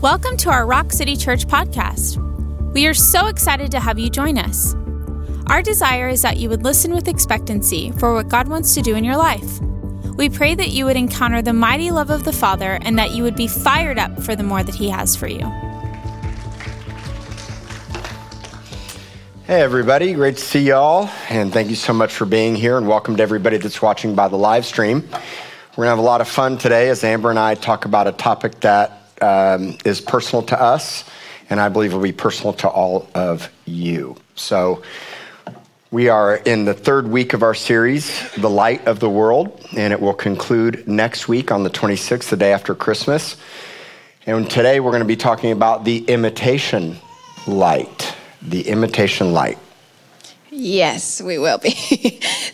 Welcome to our Rock City Church podcast. We are so excited to have you join us. Our desire is that you would listen with expectancy for what God wants to do in your life. We pray that you would encounter the mighty love of the Father and that you would be fired up for the more that He has for you. Hey everybody, great to see y'all, and thank you so much for being here, and welcome to everybody that's watching by the live stream. We're gonna have a lot of fun today as Amber and I talk about a topic that is personal to us, and I believe will be personal to all of you. So we are in the third week of our series, The Light of the World, and it will conclude next week on the 26th, the day after Christmas. And today we're gonna be talking about the imitation light. The imitation light. Yes, we will be.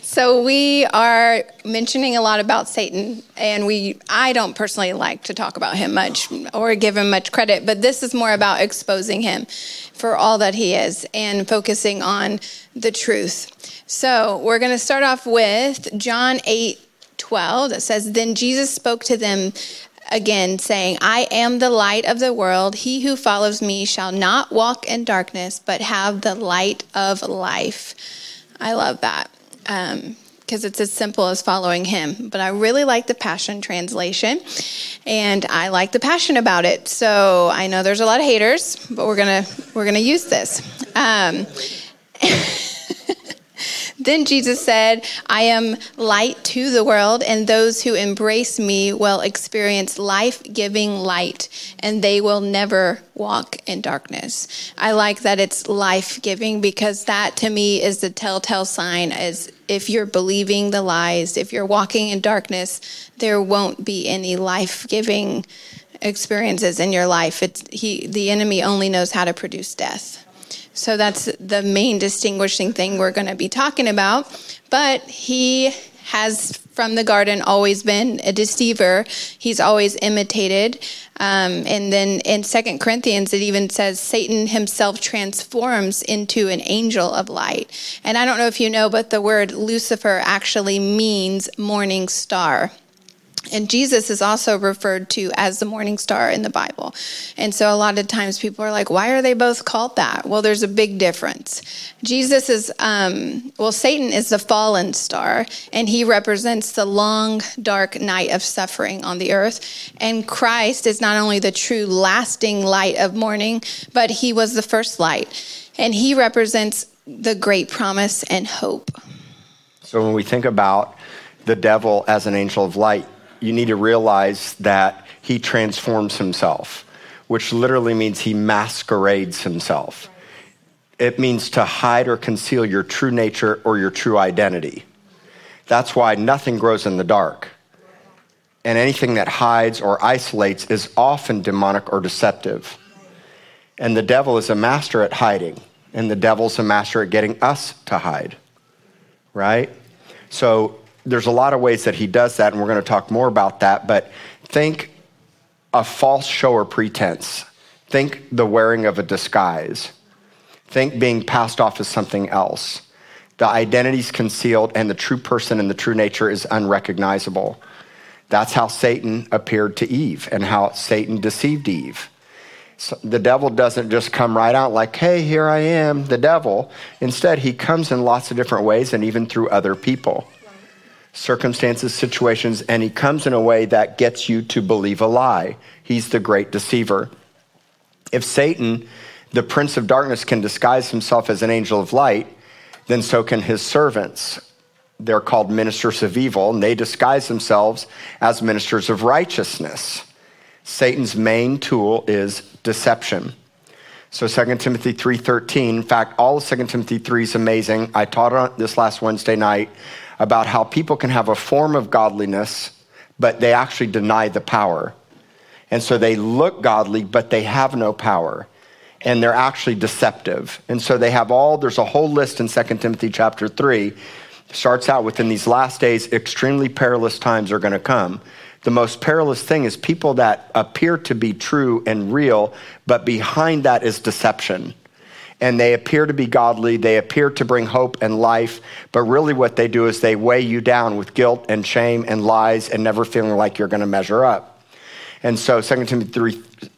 So we are mentioning a lot about Satan, and I don't personally like to talk about him much or give him much credit, but this is more about exposing him for all that he is and focusing on the truth. So we're going to start off with John 8:12 that says, "Then Jesus spoke to them again, saying, I am the light of the world. He who follows me shall not walk in darkness, but have the light of life." I love that because it's as simple as following him. But I really like the Passion Translation, and I like the passion about it. So I know there's a lot of haters, but we're gonna use this. Then Jesus said, "I am light to the world, and those who embrace me will experience life-giving light, and they will never walk in darkness." I like that it's life-giving, because that to me is the telltale sign, is if you're believing the lies, if you're walking in darkness, there won't be any life-giving experiences in your life. The enemy only knows how to produce death. So that's the main distinguishing thing we're going to be talking about. But he has, from the garden, always been a deceiver. He's always imitated. And then in 2 Corinthians, it even says Satan himself transforms into an angel of light. And I don't know if you know, but the word Lucifer actually means morning star. And Jesus is also referred to as the morning star in the Bible. And so a lot of times people are like, why are they both called that? Well, there's a big difference. Jesus is, Satan is the fallen star, and he represents the long, dark night of suffering on the earth. And Christ is not only the true lasting light of morning, but he was the first light. And he represents the great promise and hope. So when we think about the devil as an angel of light, you need to realize that he transforms himself, which literally means he masquerades himself. It means to hide or conceal your true nature or your true identity. That's why nothing grows in the dark. And anything that hides or isolates is often demonic or deceptive. And the devil is a master at hiding, and the devil's a master at getting us to hide, right? So there's a lot of ways that he does that, and we're going to talk more about that, but think a false show or pretense. Think the wearing of a disguise. Think being passed off as something else. The identity's concealed, and the true person and the true nature is unrecognizable. That's how Satan appeared to Eve and how Satan deceived Eve. So the devil doesn't just come right out like, hey, here I am, the devil. Instead, he comes in lots of different ways, and even through other people. Circumstances, situations, and he comes in a way that gets you to believe a lie. He's the great deceiver. If Satan, the prince of darkness, can disguise himself as an angel of light, then so can his servants. They're called ministers of evil, and they disguise themselves as ministers of righteousness. Satan's main tool is deception. So 2 Timothy 3:13, in fact, all of 2 Timothy 3 is amazing. I taught on this last Wednesday night about how people can have a form of godliness, but they actually deny the power. And so they look godly, but they have no power. And they're actually deceptive. And so there's a whole list in 2 Timothy chapter 3. It starts out with, in these last days, extremely perilous times are gonna come. The most perilous thing is people that appear to be true and real, but behind that is deception. And they appear to be godly, they appear to bring hope and life, but really what they do is they weigh you down with guilt and shame and lies and never feeling like you're gonna measure up. And so 2 Timothy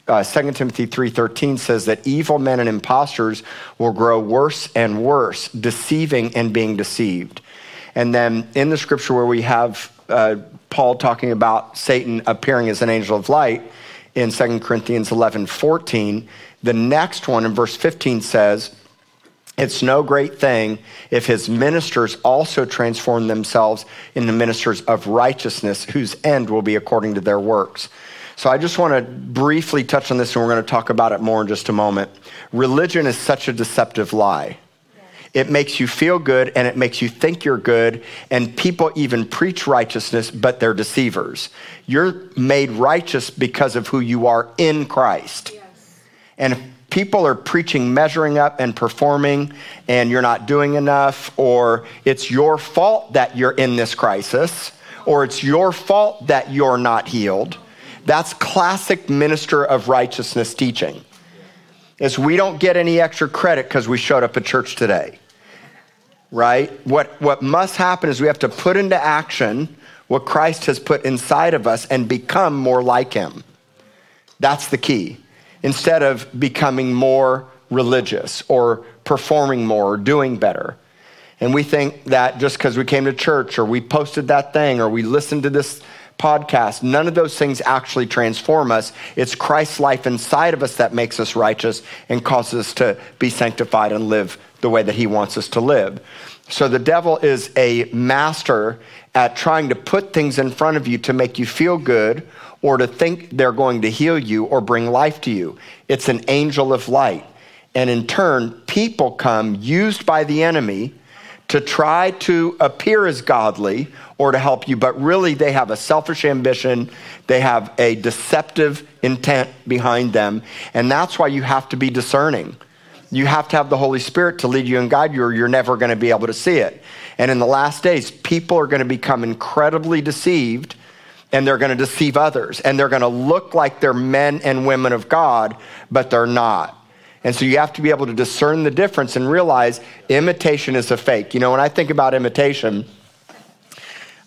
3:13 says that evil men and impostors will grow worse and worse, deceiving and being deceived. And then in the scripture where we have Paul talking about Satan appearing as an angel of light in 2 Corinthians 11:14, the next one in verse 15 says, it's no great thing if his ministers also transform themselves into ministers of righteousness, whose end will be according to their works. So I just want to briefly touch on this, and we're going to talk about it more in just a moment. Religion is such a deceptive lie. It makes you feel good, and it makes you think you're good, and people even preach righteousness, but they're deceivers. You're made righteous because of who you are in Christ. Yes. And people are preaching measuring up and performing, and you're not doing enough, or it's your fault that you're in this crisis, or it's your fault that you're not healed. That's classic minister of righteousness teaching. Is we don't get any extra credit because we showed up at church today, right? What must happen is we have to put into action what Christ has put inside of us and become more like him. That's the key. Instead of becoming more religious or performing more or doing better. And we think that just because we came to church or we posted that thing or we listened to this podcast, none of those things actually transform us. It's Christ's life inside of us that makes us righteous and causes us to be sanctified and live the way that he wants us to live. So the devil is a master at trying to put things in front of you to make you feel good or to think they're going to heal you or bring life to you. It's an angel of light. And in turn, people come used by the enemy to try to appear as godly or to help you, but really they have a selfish ambition. They have a deceptive intent behind them. And that's why you have to be discerning. You have to have the Holy Spirit to lead you and guide you, or you're never going to be able to see it. And in the last days, people are going to become incredibly deceived, and they're going to deceive others, and they're going to look like they're men and women of God, but they're not. And so you have to be able to discern the difference and realize imitation is a fake. You know, when I think about imitation,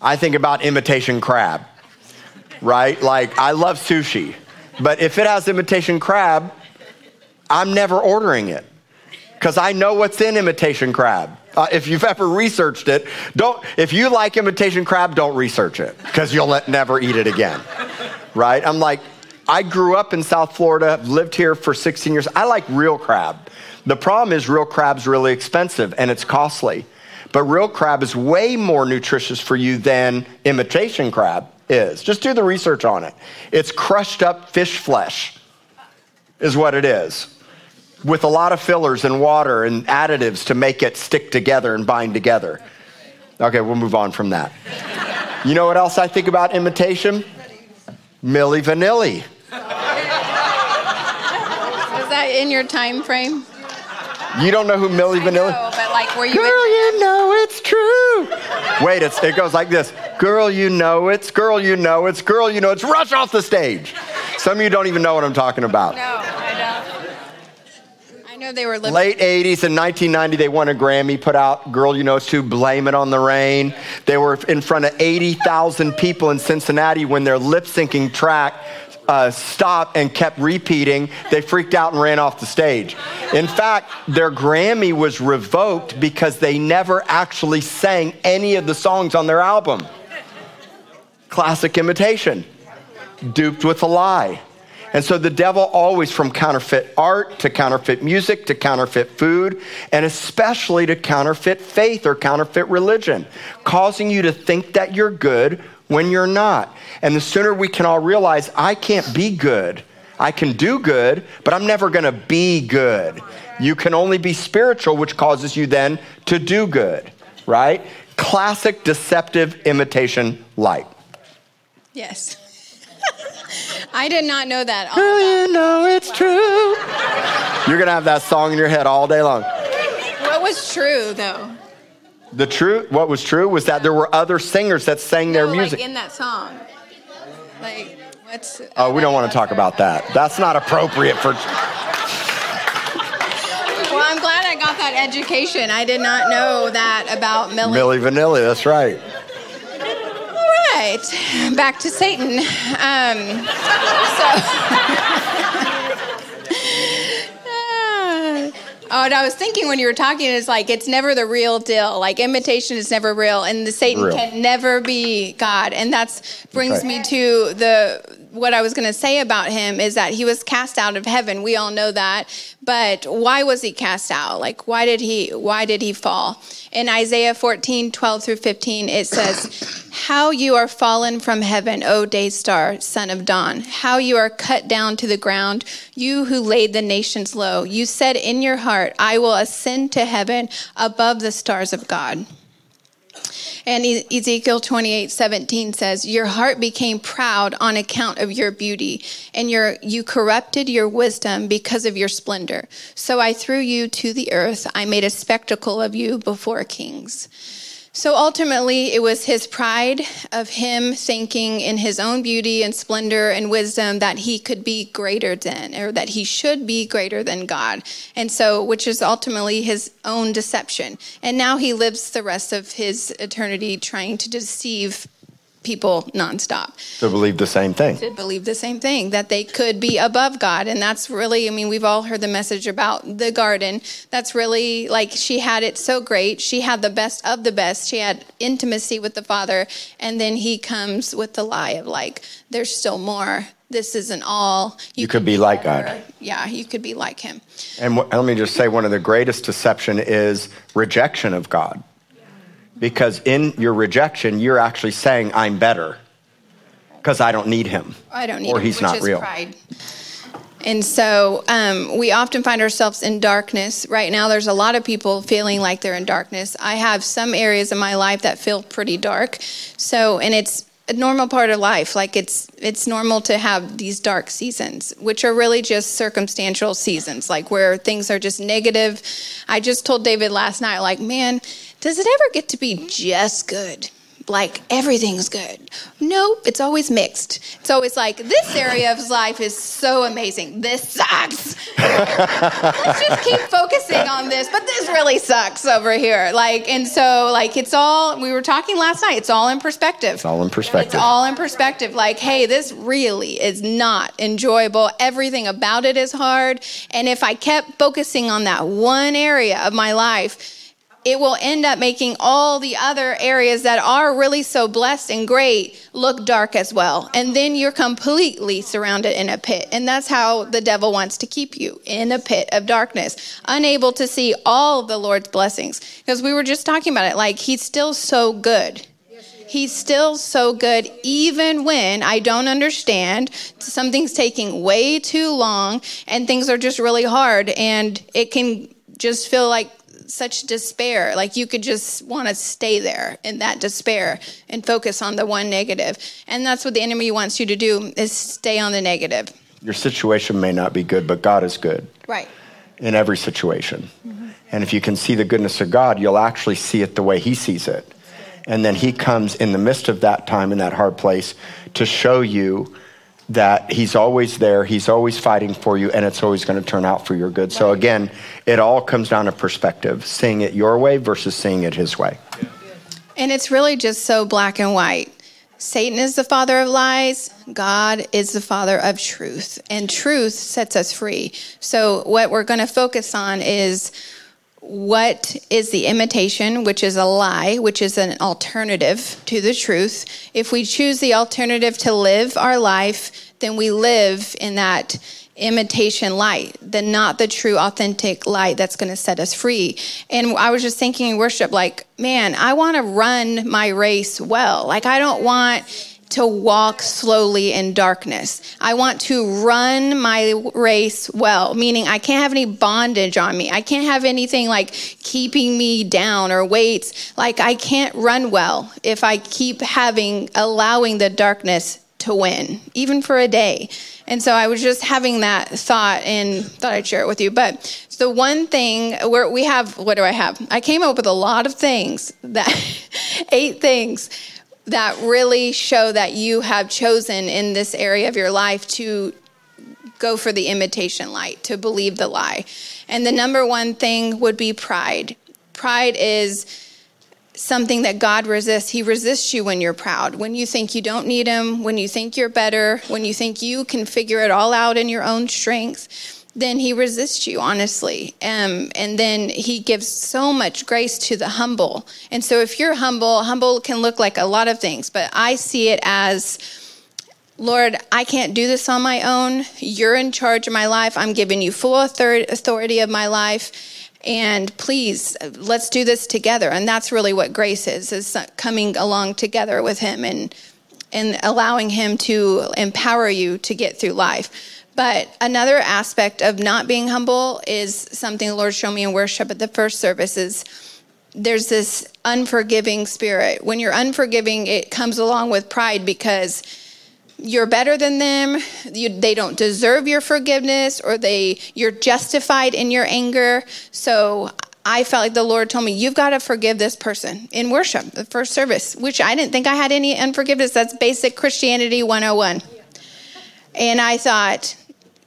I think about imitation crab, right? Like, I love sushi, but if it has imitation crab, I'm never ordering it because I know what's in imitation crab. If you've ever researched it, if you like imitation crab, don't research it because you'll never eat it again, right? I'm like, I grew up in South Florida, lived here for 16 years. I like real crab. The problem is real crab's really expensive and it's costly, but real crab is way more nutritious for you than imitation crab is. Just do the research on it. It's crushed up fish flesh is what it is, with a lot of fillers and water and additives to make it stick together and bind together. Okay, we'll move on from that. You know what else I think about imitation? Milli Vanilli. Was that in your time frame? You don't know who Milli Vanilli? No, but like, were you? Girl, you know it's true. Wait, it goes like this. Girl, you know it's. Girl, you know it's. Girl, you know it's. Rush off the stage. Some of you don't even know what I'm talking about. No, I don't. No, they were late 80s and 1990, they won a Grammy, put out Girl You Know It's Too, Blame It on the Rain. They were in front of 80,000 people in Cincinnati when their lip syncing track stopped and kept repeating. They freaked out and ran off the stage. In fact, their Grammy was revoked because they never actually sang any of the songs on their album. Classic imitation, duped with a lie. And so the devil always, from counterfeit art to counterfeit music to counterfeit food, and especially to counterfeit faith or counterfeit religion, causing you to think that you're good when you're not. And the sooner we can all realize, I can't be good. I can do good, but I'm never gonna be good. You can only be spiritual, which causes you then to do good, right? Classic deceptive imitation light. Yes. I did not know that. Girl, you know it's true. You're going to have that song in your head all day long. What was true, though? What was true was that there were other singers that sang their music. Like in that song. Like, what's... Oh, we don't want to talk about that. That's not appropriate for... Well, I'm glad I got that education. I did not know that about Milli Vanilli, that's right. All right. right, back to Satan. And I was thinking when you were talking, it's like, it's never the real deal. Like, imitation is never real, and the Satan can never be God. And that brings me to what I was going to say about him is that he was cast out of heaven. We all know that. But why was he cast out? Like, why did he fall? In Isaiah 14:12-15, it says, "How you are fallen from heaven, O day star, son of dawn. How you are cut down to the ground, you who laid the nations low. You said in your heart, I will ascend to heaven above the stars of God." And Ezekiel 28:17 says, "Your heart became proud on account of your beauty, and you corrupted your wisdom because of your splendor. So I threw you to the earth. I made a spectacle of you before kings." So ultimately, it was his pride of him thinking in his own beauty and splendor and wisdom that he could be greater than, or that he should be greater than God. And so, which is ultimately his own deception. And now he lives the rest of his eternity trying to deceive people nonstop. To believe the same thing. To believe the same thing, that they could be above God. And that's really, I mean, we've all heard the message about the garden. That's really, like, she had it so great. She had the best of the best. She had intimacy with the Father. And then he comes with the lie of, like, there's still more. This isn't all. You could be like God. Yeah, you could be like him. And let me just say, one of the greatest deception is rejection of God. Because in your rejection, you're actually saying, I'm better because I don't need him. I don't need him, or he's not real. Pride. And so we often find ourselves in darkness. Right now, there's a lot of people feeling like they're in darkness. I have some areas in my life that feel pretty dark. So, and it's a normal part of life. Like, it's normal to have these dark seasons, which are really just circumstantial seasons, like where things are just negative. I just told David last night, like, man, does it ever get to be just good? Like, everything's good. Nope, it's always mixed. It's always like, this area of life is so amazing. This sucks. Let's just keep focusing on this, but this really sucks over here. Like, and so, like, it's all, we were talking last night, it's all in perspective. It's all in perspective. It's all in perspective. Like, hey, this really is not enjoyable. Everything about it is hard. And if I kept focusing on that one area of my life, it will end up making all the other areas that are really so blessed and great look dark as well. And then you're completely surrounded in a pit. And that's how the devil wants to keep you, in a pit of darkness, unable to see all the Lord's blessings. Because we were just talking about it, like, he's still so good. He's still so good, even when I don't understand, something's taking way too long, and things are just really hard, and it can just feel like such despair, like you could just want to stay there in that despair and focus on the one negative. And that's what the enemy wants you to do, is stay on the negative. Your situation may not be good, but God is good. Right. In every situation. Mm-hmm. And if you can see the goodness of God, you'll actually see it the way he sees it. And then he comes in the midst of that time, in that hard place, to show you that he's always there, he's always fighting for you, and it's always going to turn out for your good. Right. So again, it all comes down to perspective, seeing it your way versus seeing it his way. Yeah. And it's really just so black and white. Satan is the father of lies. God is the father of truth, and truth sets us free. So what we're going to focus on is, what is the imitation, which is a lie, which is an alternative to the truth? If we choose the alternative to live our life, then we live in that imitation light, then not the true, authentic light that's going to set us free. And I was just thinking in worship, like, man, I want to run my race well. Like, I don't want to walk slowly in darkness. I want to run my race well, meaning I can't have any bondage on me. I can't have anything like keeping me down or weights. Like, I can't run well if I keep allowing the darkness to win, even for a day. And so I was just having that thought and thought I'd share it with you. But the one thing where we have, what do I have? I came up with a lot of things, 8 things that really show that you have chosen in this area of your life to go for the imitation light, to believe the lie. And the number one thing would be pride. Pride is, something that God resists. He resists you when you're proud, when you think you don't need him, when you think you're better, when you think you can figure it all out in your own strength. Then he resists you, honestly. And then he gives so much grace to the humble. And so if you're humble, humble can look like a lot of things, but I see it as, Lord, I can't do this on my own. You're in charge of my life. I'm giving you full authority of my life. And please, let's do this together. And that's really what grace is coming along together with him and allowing him to empower you to get through life. But another aspect of not being humble is something the Lord showed me in worship at the first service is there's this unforgiving spirit. When you're unforgiving, it comes along with pride because you're better than them, they don't deserve your forgiveness, or you're justified in your anger. So I felt like the Lord told me, you've got to forgive this person in worship, the first service, which I didn't think I had any unforgiveness. That's basic Christianity 101. Yeah. And I thought,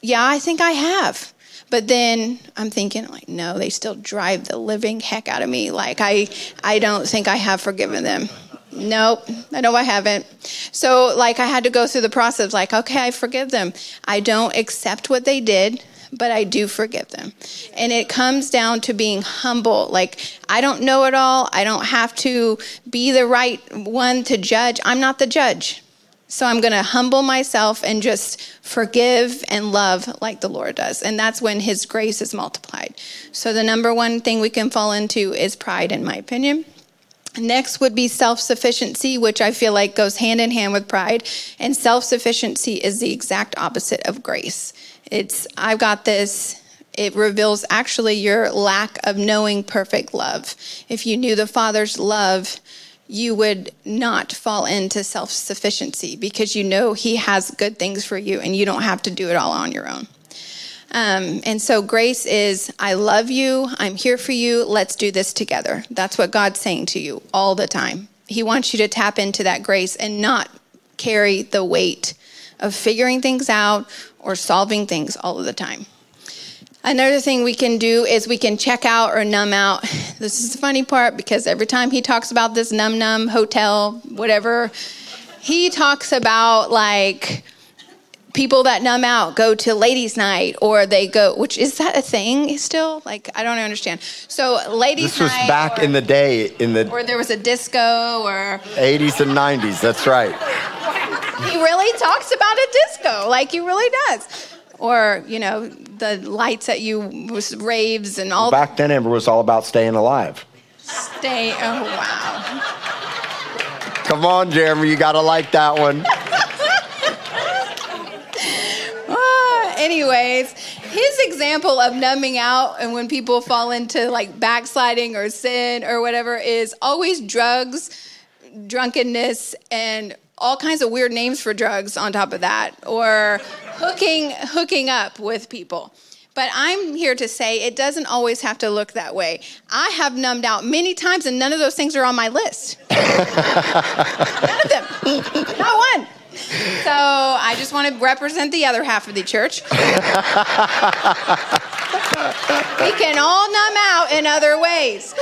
yeah, I think I have. But then I'm thinking, like, no, they still drive the living heck out of me. Like, I don't think I have forgiven them. Nope, I know I haven't. So, like, I had to go through the process, like, okay, I forgive them. I don't accept what they did, but I do forgive them. And it comes down to being humble. Like, I don't know it all. I don't have to be the right one to judge. I'm not the judge. So I'm going to humble myself and just forgive and love like the Lord does. And that's when his grace is multiplied. So the number one thing we can fall into is pride, in my opinion. Next would be self-sufficiency, which I feel like goes hand in hand with pride. And self-sufficiency is the exact opposite of grace. It's, I've got this. It reveals actually your lack of knowing perfect love. If you knew the Father's love, you would not fall into self-sufficiency because you know he has good things for you and you don't have to do it all on your own. And so grace is, I love you, I'm here for you, let's do this together. That's what God's saying to you all the time. He wants you to tap into that grace and not carry the weight of figuring things out or solving things all of the time. Another thing we can do is we can check out or numb out. This is the funny part because every time he talks about this numb hotel, whatever, he talks about like people that numb out go to ladies' night or they go, which is that a thing still? Like, I don't understand. So ladies' night. This was back in the day. Or there was a disco or. 80s and 90s, that's right. He really talks about a disco, like he really does. Or, you know, the lights at you, raves and all. Back then, Amber, was all about staying alive. Oh, wow. Come on, Jeremy, you got to like that one. Anyways, his example of numbing out and when people fall into, like, backsliding or sin or whatever is always drugs, drunkenness, and all kinds of weird names for drugs on top of that, or hooking up with people. But I'm here to say it doesn't always have to look that way. I have numbed out many times, and none of those things are on my list. None of them. Not one. So I just want to represent the other half of the church. We can all numb out in other ways,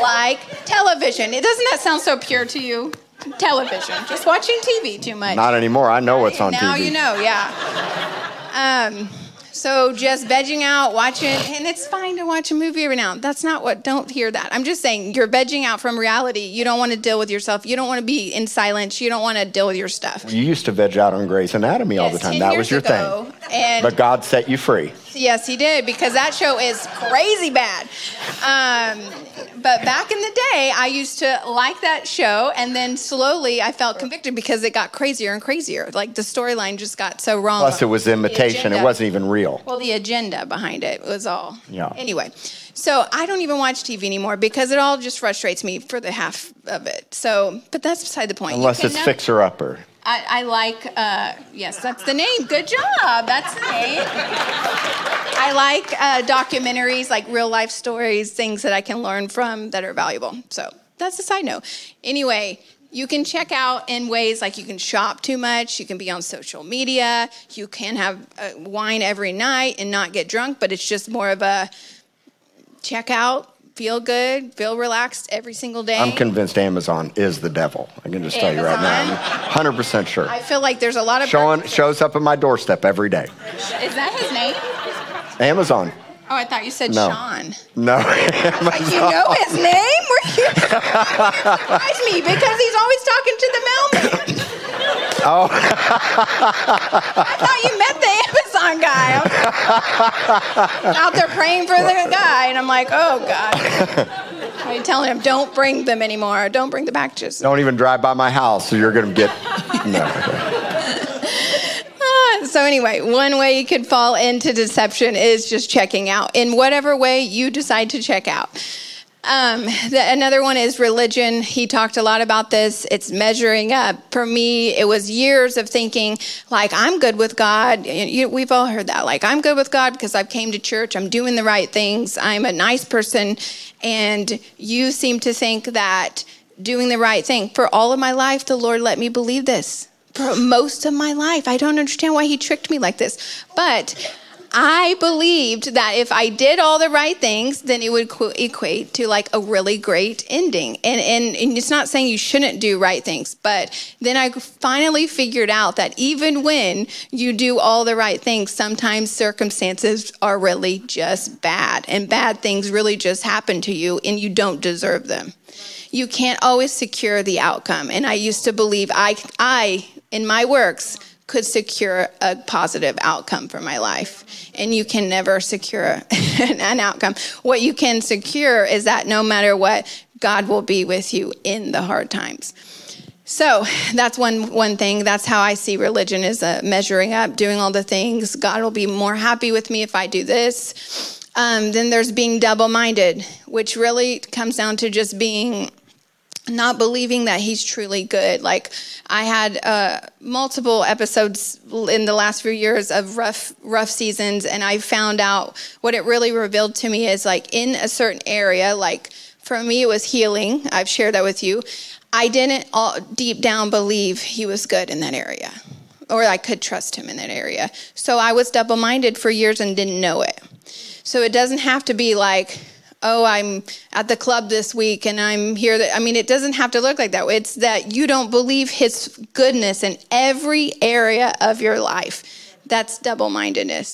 like television. Doesn't that sound so pure to you? Television, just watching TV too much. Not anymore. I know what's on TV. Now you know, yeah. So just vegging out, watching, and it's fine to watch a movie every now and then. That's not what, don't hear that. I'm just saying you're vegging out from reality. You don't want to deal with yourself. You don't want to be in silence. You don't want to deal with your stuff. You used to veg out on Grey's Anatomy all the time. That was your thing. But God set you free. Yes, he did, because that show is crazy bad. But back in the day, I used to like that show, and then slowly I felt convicted because it got crazier and crazier. Like, the storyline just got so wrong. Plus, it was imitation. It wasn't even real. Well, the agenda behind it was all. Yeah. Anyway, so I don't even watch TV anymore because it all just frustrates me for the half of it. So, but that's beside the point. Unless it's Fixer Upper. I like, yes, that's the name. Good job. That's the name. I like documentaries, like real life stories, things that I can learn from that are valuable. So that's a side note. Anyway, you can check out in ways like you can shop too much. You can be on social media. You can have wine every night and not get drunk, but it's just more of a check out. feel good, feel relaxed every single day. I'm convinced Amazon is the devil. I can just tell you right now. I'm 100% sure. I feel like there's a lot of... shows up at my doorstep every day. Is that his name? Amazon. Oh, I thought you said no. Sean. No. But you know his name? You surprised me because he's always talking to the mailman. Oh. I thought you met the Amazon guy. I'm out there praying for the guy, and I'm like, oh, God. I'm telling him, don't bring them anymore. Don't bring the packages. Don't even drive by my house, so you're going to get... No. So anyway, one way you could fall into deception is just checking out in whatever way you decide to check out. Another one is religion. He talked a lot about this. It's measuring up. For me, it was years of thinking, like, I'm good with God. We've all heard that. Like, I'm good with God because I've came to church. I'm doing the right things. I'm a nice person. And you seem to think that doing the right thing. For all of my life, the Lord let me believe this. For most of my life. I don't understand why he tricked me like this. But I believed that if I did all the right things, then it would equate to like a really great ending. And it's not saying you shouldn't do right things, but then I finally figured out that even when you do all the right things, sometimes circumstances are really just bad, and bad things really just happen to you and you don't deserve them. You can't always secure the outcome. And I used to believe I in my works could secure a positive outcome for my life. And you can never secure an outcome. What you can secure is that no matter what, God will be with you in the hard times. So that's one thing. That's how I see religion is measuring up, doing all the things. God will be more happy with me if I do this. Then there's being double-minded, which really comes down to just being... not believing that he's truly good. Like I had multiple episodes in the last few years of rough seasons, and I found out what it really revealed to me is like in a certain area, like for me it was healing. I've shared that with you. I didn't deep down believe he was good in that area, or I could trust him in that area. So I was double-minded for years and didn't know it. So it doesn't have to be like, oh, I'm at the club this week and I'm here. It doesn't have to look like that. It's that you don't believe his goodness in every area of your life. That's double-mindedness.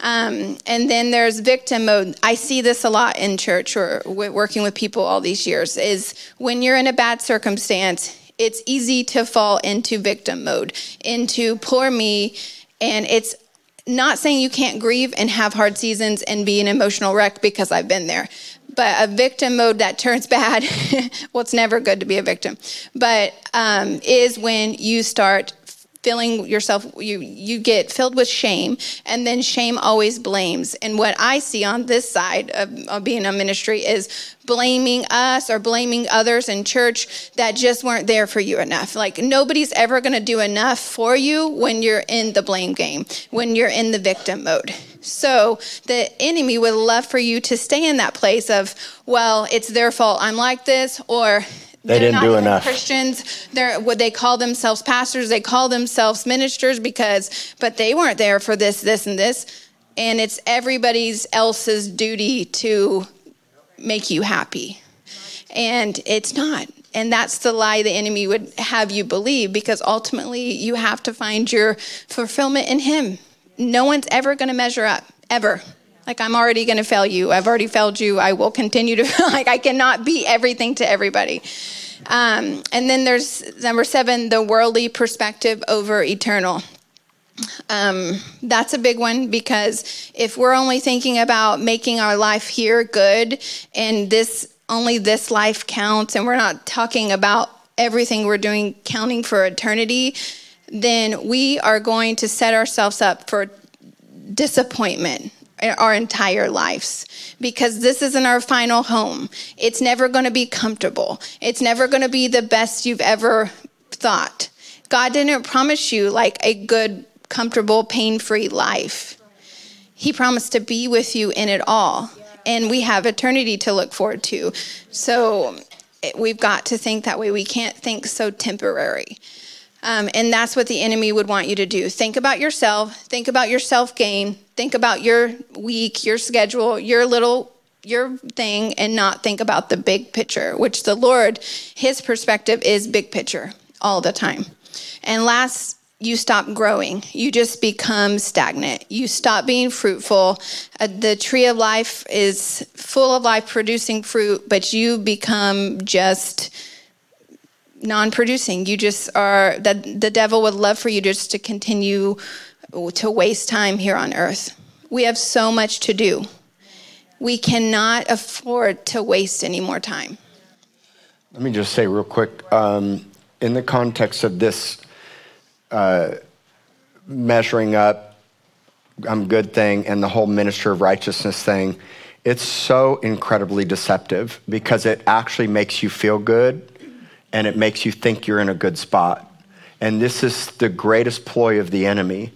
And then there's victim mode. I see this a lot in church or working with people all these years is when you're in a bad circumstance, it's easy to fall into victim mode, into poor me, and it's not saying you can't grieve and have hard seasons and be an emotional wreck because I've been there. But a victim mode that turns bad, well, it's never good to be a victim, but is when you start feeling yourself, you get filled with shame, and then shame always blames. And what I see on this side of being a ministry is blaming us or blaming others in church that just weren't there for you enough. Like nobody's ever going to do enough for you when you're in the blame game, when you're in the victim mode. So the enemy would love for you to stay in that place of, well, it's their fault I'm like this, or... They didn't do enough. Christians, they call themselves pastors, they call themselves ministers but they weren't there for this, this, and this. And it's everybody else's duty to make you happy. And it's not. And that's the lie the enemy would have you believe, because ultimately you have to find your fulfillment in him. No one's ever going to measure up, ever. Like, I'm already going to fail you. I've already failed you. I will continue to feel like I cannot be everything to everybody. And then there's number 7, the worldly perspective over eternal. That's a big one, because if we're only thinking about making our life here good and this life counts, and we're not talking about everything we're doing counting for eternity, then we are going to set ourselves up for disappointment our entire lives, because this isn't our final home. It's never going to be comfortable. It's never going to be the best you've ever thought. God didn't promise you like a good, comfortable, pain-free life. He promised to be with you in it all. And we have eternity to look forward to. So we've got to think that way. We can't think so temporary. And that's what the enemy would want you to do. Think about yourself. Think about your self-gain. Think about your week, your schedule, your little your thing and not think about the big picture, which the Lord, his perspective is big picture all the time. And last, you stop growing. You just become stagnant. You stop being fruitful. The tree of life is full of life producing fruit, but you become just non-producing. You just are, the devil would love for you just to continue to waste time here on earth. We have so much to do. We cannot afford to waste any more time. Let me just say real quick, in the context of this measuring up, I'm good thing, and the whole minister of righteousness thing, it's so incredibly deceptive because it actually makes you feel good and it makes you think you're in a good spot. And this is the greatest ploy of the enemy.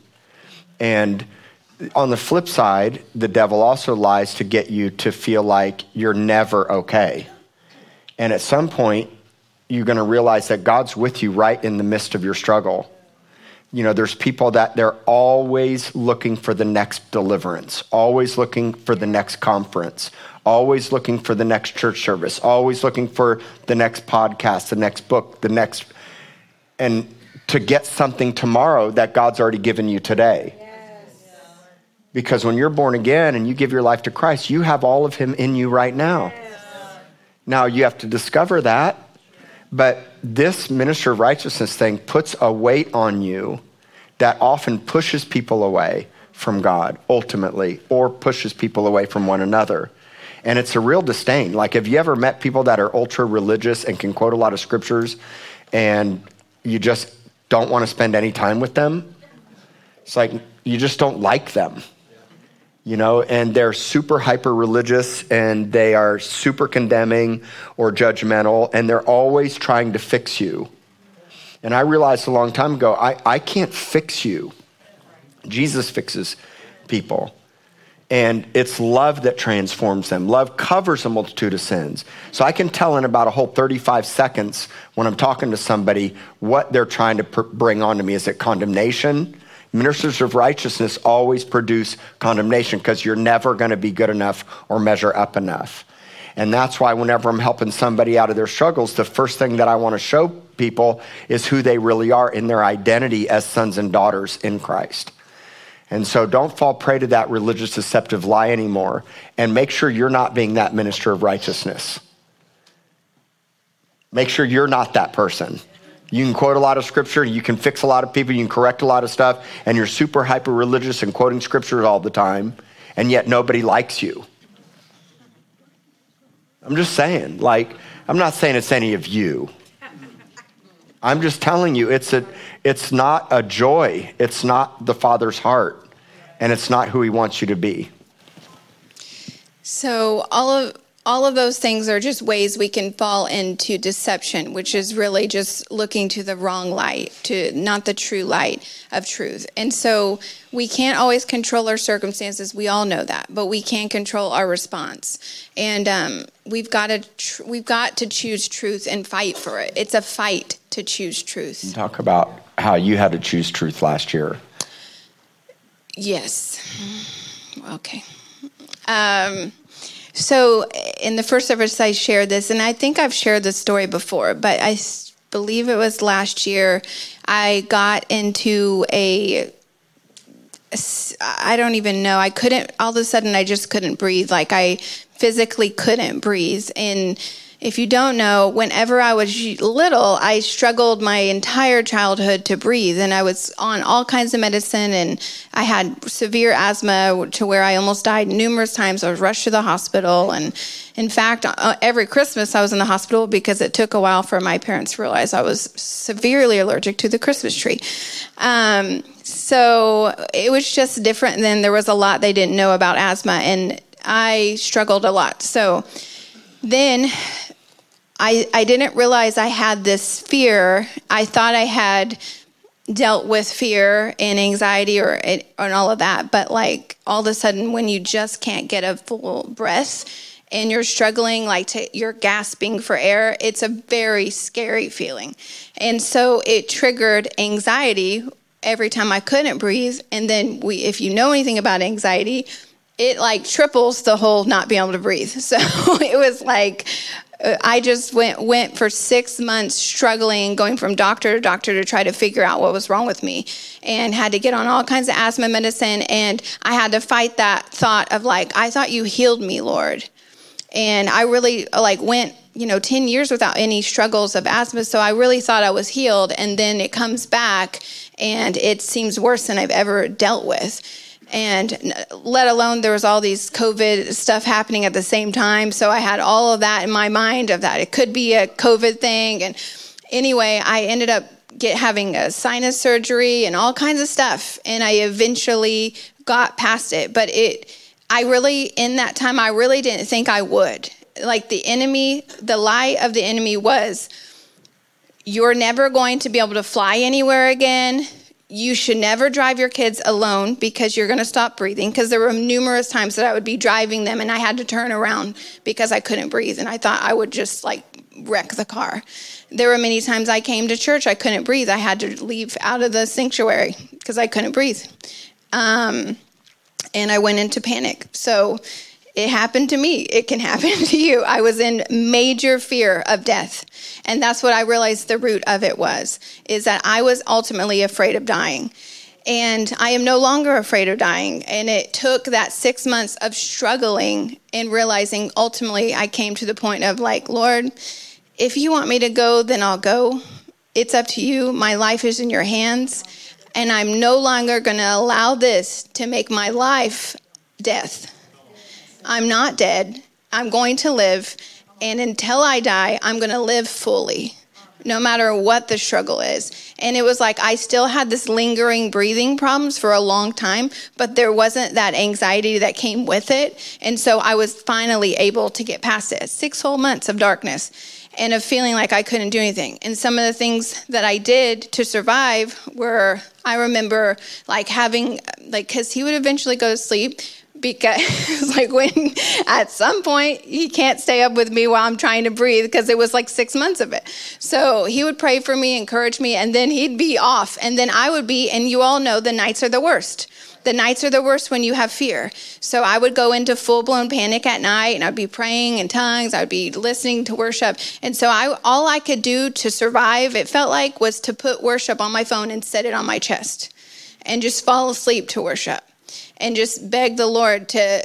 And on the flip side, the devil also lies to get you to feel like you're never okay. And at some point, you're going to realize that God's with you right in the midst of your struggle. You know, there's people that they're always looking for the next deliverance, always looking for the next conference, always looking for the next church service, always looking for the next podcast, the next book, the next, and to get something tomorrow that God's already given you today. Because when you're born again and you give your life to Christ, you have all of him in you right now. Now you have to discover that, but this minister of righteousness thing puts a weight on you that often pushes people away from God ultimately, or pushes people away from one another. And it's a real disdain. Like, have you ever met people that are ultra religious and can quote a lot of scriptures and you just don't want to spend any time with them? It's like, you just don't like them. You know, and they're super hyper-religious and they are super condemning or judgmental, and they're always trying to fix you. And I realized a long time ago, I can't fix you. Jesus fixes people. And it's love that transforms them. Love covers a multitude of sins. So I can tell in about a whole 35 seconds when I'm talking to somebody what they're trying to bring onto me. Is it condemnation? Ministers of righteousness always produce condemnation because you're never going to be good enough or measure up enough. And that's why whenever I'm helping somebody out of their struggles, the first thing that I want to show people is who they really are in their identity as sons and daughters in Christ. And so don't fall prey to that religious deceptive lie anymore, and make sure you're not being that minister of righteousness. Make sure you're not that person. You can quote a lot of scripture, you can fix a lot of people, you can correct a lot of stuff, and you're super hyper-religious and quoting scripture all the time, and yet nobody likes you. I'm just saying, like, I'm not saying it's any of you. I'm just telling you, it's not a joy. It's not the Father's heart, and it's not who he wants you to be. So all of those things are just ways we can fall into deception, which is really just looking to the wrong light, to not the true light of truth. And so we can't always control our circumstances. We all know that, but we can control our response. And we've got to choose truth and fight for it. It's a fight to choose truth. You talk about how you had to choose truth last year. Yes. Okay. So in the first service, I shared this, and I think I've shared this story before, but I believe it was last year. I got into I don't even know. I couldn't, all of a sudden, I just couldn't breathe. Like, I physically couldn't breathe. And if you don't know, whenever I was little, I struggled my entire childhood to breathe, and I was on all kinds of medicine, and I had severe asthma to where I almost died numerous times. I was rushed to the hospital, and in fact, every Christmas I was in the hospital because it took a while for my parents to realize I was severely allergic to the Christmas tree. So it was just different then. There was a lot they didn't know about asthma, and I struggled a lot. So then I didn't realize I had this fear. I thought I had dealt with fear and anxiety and all of that. But like, all of a sudden, when you just can't get a full breath and you're struggling, you're gasping for air, it's a very scary feeling. And so it triggered anxiety every time I couldn't breathe. And then if you know anything about anxiety, it like triples the whole not being able to breathe. So it was like, I just went for 6 months struggling, going from doctor to doctor to try to figure out what was wrong with me, and had to get on all kinds of asthma medicine. And I had to fight that thought of like, I thought you healed me, Lord. And I really like went, 10 years without any struggles of asthma. So I really thought I was healed. And then it comes back and it seems worse than I've ever dealt with. And let alone there was all these COVID stuff happening at the same time. So I had all of that in my mind of that. It could be a COVID thing. And anyway, I ended up having a sinus surgery and all kinds of stuff. And I eventually got past it. But in that time, I really didn't think I would. Like the lie of the enemy was, you're never going to be able to fly anywhere again. You should never drive your kids alone because you're going to stop breathing. Because there were numerous times that I would be driving them and I had to turn around because I couldn't breathe. And I thought I would just like wreck the car. There were many times I came to church, I couldn't breathe. I had to leave out of the sanctuary because I couldn't breathe. And I went into panic. So it happened to me. It can happen to you. I was in major fear of death. And that's what I realized the root of it was, is that I was ultimately afraid of dying. And I am no longer afraid of dying. And it took that 6 months of struggling and realizing ultimately I came to the point of like, Lord, if you want me to go, then I'll go. It's up to you. My life is in your hands. And I'm no longer going to allow this to make my life death. I'm not dead. I'm going to live. And until I die, I'm going to live fully, no matter what the struggle is. And it was like I still had this lingering breathing problems for a long time, but there wasn't that anxiety that came with it. And so I was finally able to get past it. 6 whole months of darkness and of feeling like I couldn't do anything. And some of the things that I did to survive were, I remember like having, like, because he would eventually go to sleep. Because like when at some point he can't stay up with me while I'm trying to breathe, because it was like 6 months of it. So he would pray for me, encourage me, and then he'd be off. And then I would be, and you all know the nights are the worst. The nights are the worst when you have fear. So I would go into full-blown panic at night, and I'd be praying in tongues. I'd be listening to worship. And so all I could do to survive, it felt like, was to put worship on my phone and set it on my chest and just fall asleep to worship. And just beg the Lord to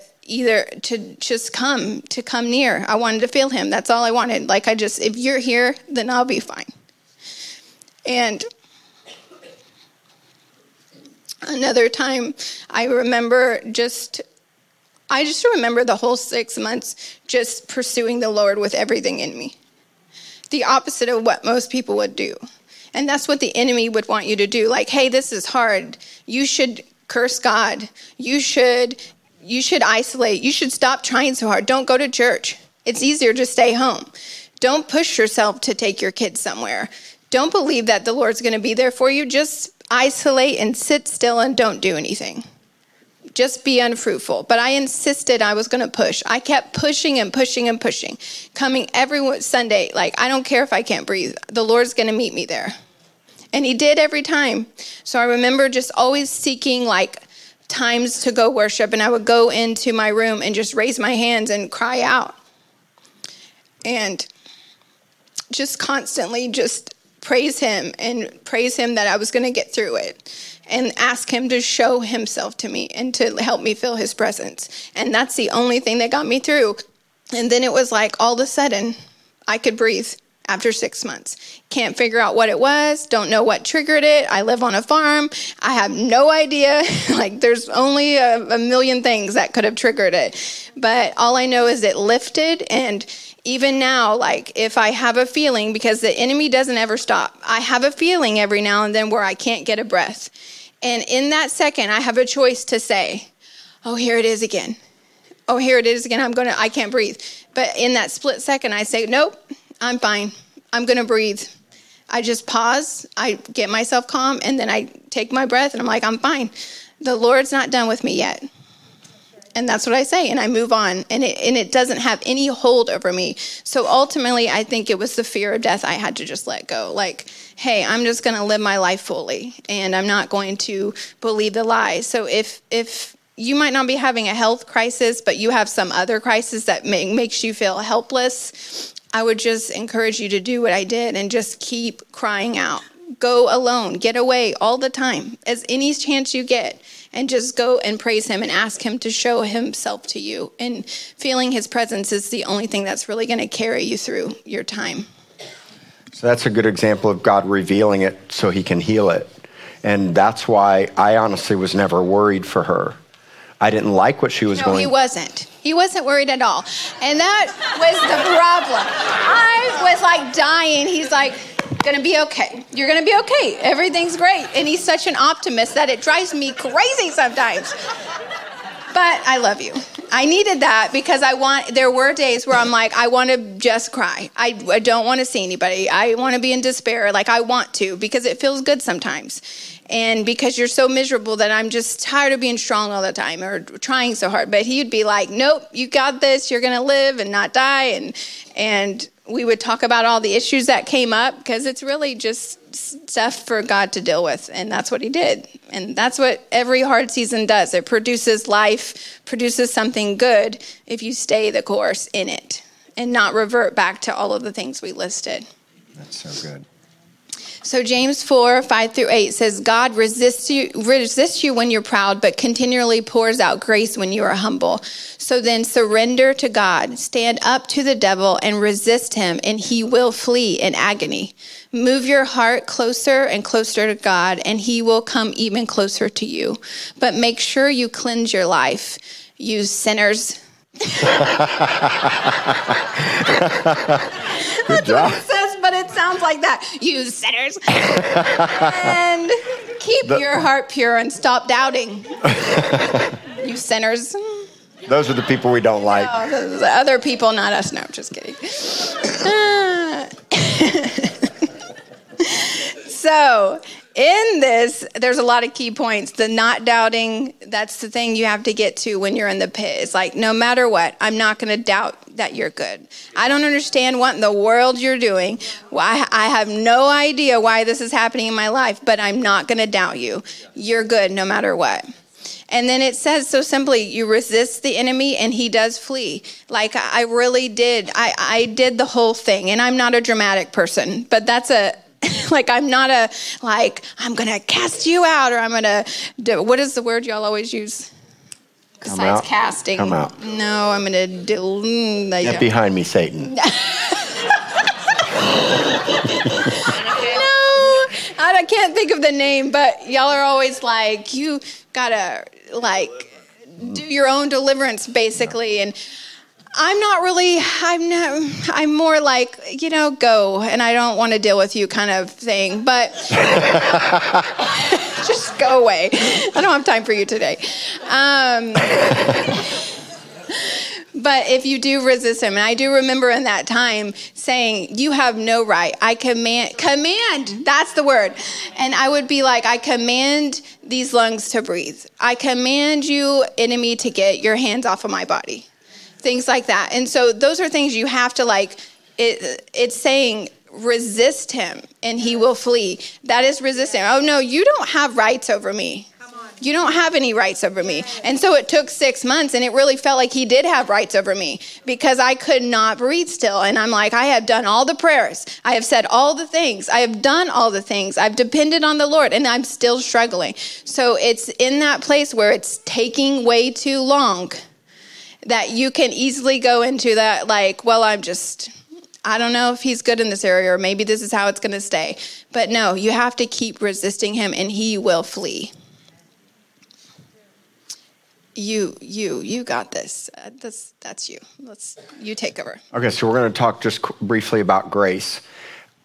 come near. I wanted to feel him. That's all I wanted. Like if you're here, then I'll be fine. And another time, I just remember the whole 6 months just pursuing the Lord with everything in me. The opposite of what most people would do. And that's what the enemy would want you to do. Like, hey, this is hard. You should curse God. You should isolate. You should stop trying so hard. Don't go to church. It's easier to stay home. Don't push yourself to take your kids somewhere. Don't believe that the Lord's going to be there for you. Just isolate and sit still and don't do anything. Just be unfruitful. But I insisted I was going to push. I kept pushing and pushing and pushing. Coming every Sunday, like, I don't care if I can't breathe. The Lord's going to meet me there. And he did every time. So I remember just always seeking like times to go worship. And I would go into my room and just raise my hands and cry out. And just constantly just praise him that I was going to get through it. And ask him to show himself to me and to help me feel his presence. And that's the only thing that got me through. And then it was like all of a sudden I could breathe. After 6 months, can't figure out what it was, don't know what triggered it. I live on a farm. I have no idea. Like, there's only a million things that could have triggered it. But all I know is it lifted. And even now, like, if I have a feeling, because the enemy doesn't ever stop, I have a feeling every now and then where I can't get a breath. And in that second, I have a choice to say, oh, here it is again. Oh, here it is again. I can't breathe. But in that split second, I say, nope. I'm fine. I'm going to breathe. I just pause. I get myself calm, and then I take my breath, and I'm like, I'm fine. The Lord's not done with me yet. And that's what I say, and I move on, and it doesn't have any hold over me. So ultimately, I think it was the fear of death I had to just let go. Like, hey, I'm just going to live my life fully, and I'm not going to believe the lie. So if you might not be having a health crisis, but you have some other crisis that makes you feel helpless, I would just encourage you to do what I did and just keep crying out. Go alone, get away all the time, as any chance you get, and just go and praise him and ask him to show himself to you. And feeling his presence is the only thing that's really going to carry you through your time. So that's a good example of God revealing it so he can heal it. And that's why I honestly was never worried for her. I didn't like what she was going. No, he wasn't. He wasn't worried at all. And that was the problem. I was like dying. He's like, gonna be okay. You're gonna be okay. Everything's great. And he's such an optimist that it drives me crazy sometimes. But I love you. I needed that because there were days where I'm like, I want to just cry. I don't want to see anybody. I want to be in despair. Like I want to, because it feels good sometimes. And because you're so miserable that I'm just tired of being strong all the time or trying so hard. But he'd be like, nope, you got this. You're going to live and not die. And we would talk about all the issues that came up, because it's really just stuff for God to deal with. And that's what he did. And that's what every hard season does. It produces life, produces something good if you stay the course in it and not revert back to all of the things we listed. That's so good. So James 4:5-8 says, God resists you when you're proud, but continually pours out grace when you are humble. So then surrender to God, stand up to the devil and resist him, and he will flee in agony. Move your heart closer and closer to God, and he will come even closer to you. But make sure you cleanse your life, you sinners. Good job. But it sounds like that. You sinners. And keep your heart pure and stop doubting. You sinners. Those are the people we don't like. No, the other people, not us. No, just kidding. So in this, there's a lot of key points. The not doubting, that's the thing you have to get to when you're in the pit. It's like, no matter what, I'm not going to doubt that you're good. I don't understand what in the world you're doing. I have no idea why this is happening in my life, but I'm not going to doubt you. You're good no matter what. And then it says so simply, you resist the enemy and he does flee. Like I really did. I did the whole thing, and I'm not a dramatic person, but that's like, I'm going to cast you out, or I'm going to, what is the word y'all always use? Besides come out, casting. Come out. No, I'm going to do. Get behind me, Satan. No, I can't think of the name, but y'all are always like, you got to like do your own deliverance, basically. And I'm more like, go, and I don't want to deal with you kind of thing, but just go away. I don't have time for you today. But if you do resist him, and I do remember in that time saying, you have no right. I command, that's the word. And I would be like, I command these lungs to breathe. I command you, enemy, to get your hands off of my body. Things like that. And so those are things you have to like, it's saying resist him and he will flee. That is resisting. Oh no, you don't have rights over me. You don't have any rights over me. And so it took 6 months, and it really felt like he did have rights over me, because I could not breathe still. And I'm like, I have done all the prayers. I have said all the things. I have done all the things. I've depended on the Lord, and I'm still struggling. So it's in that place where it's taking way too long, that you can easily go into that, like, well, I don't know if he's good in this area, or maybe this is how it's going to stay. But no, you have to keep resisting him and he will flee. You got this. That's you. You take over. Okay, so we're going to talk just briefly about grace.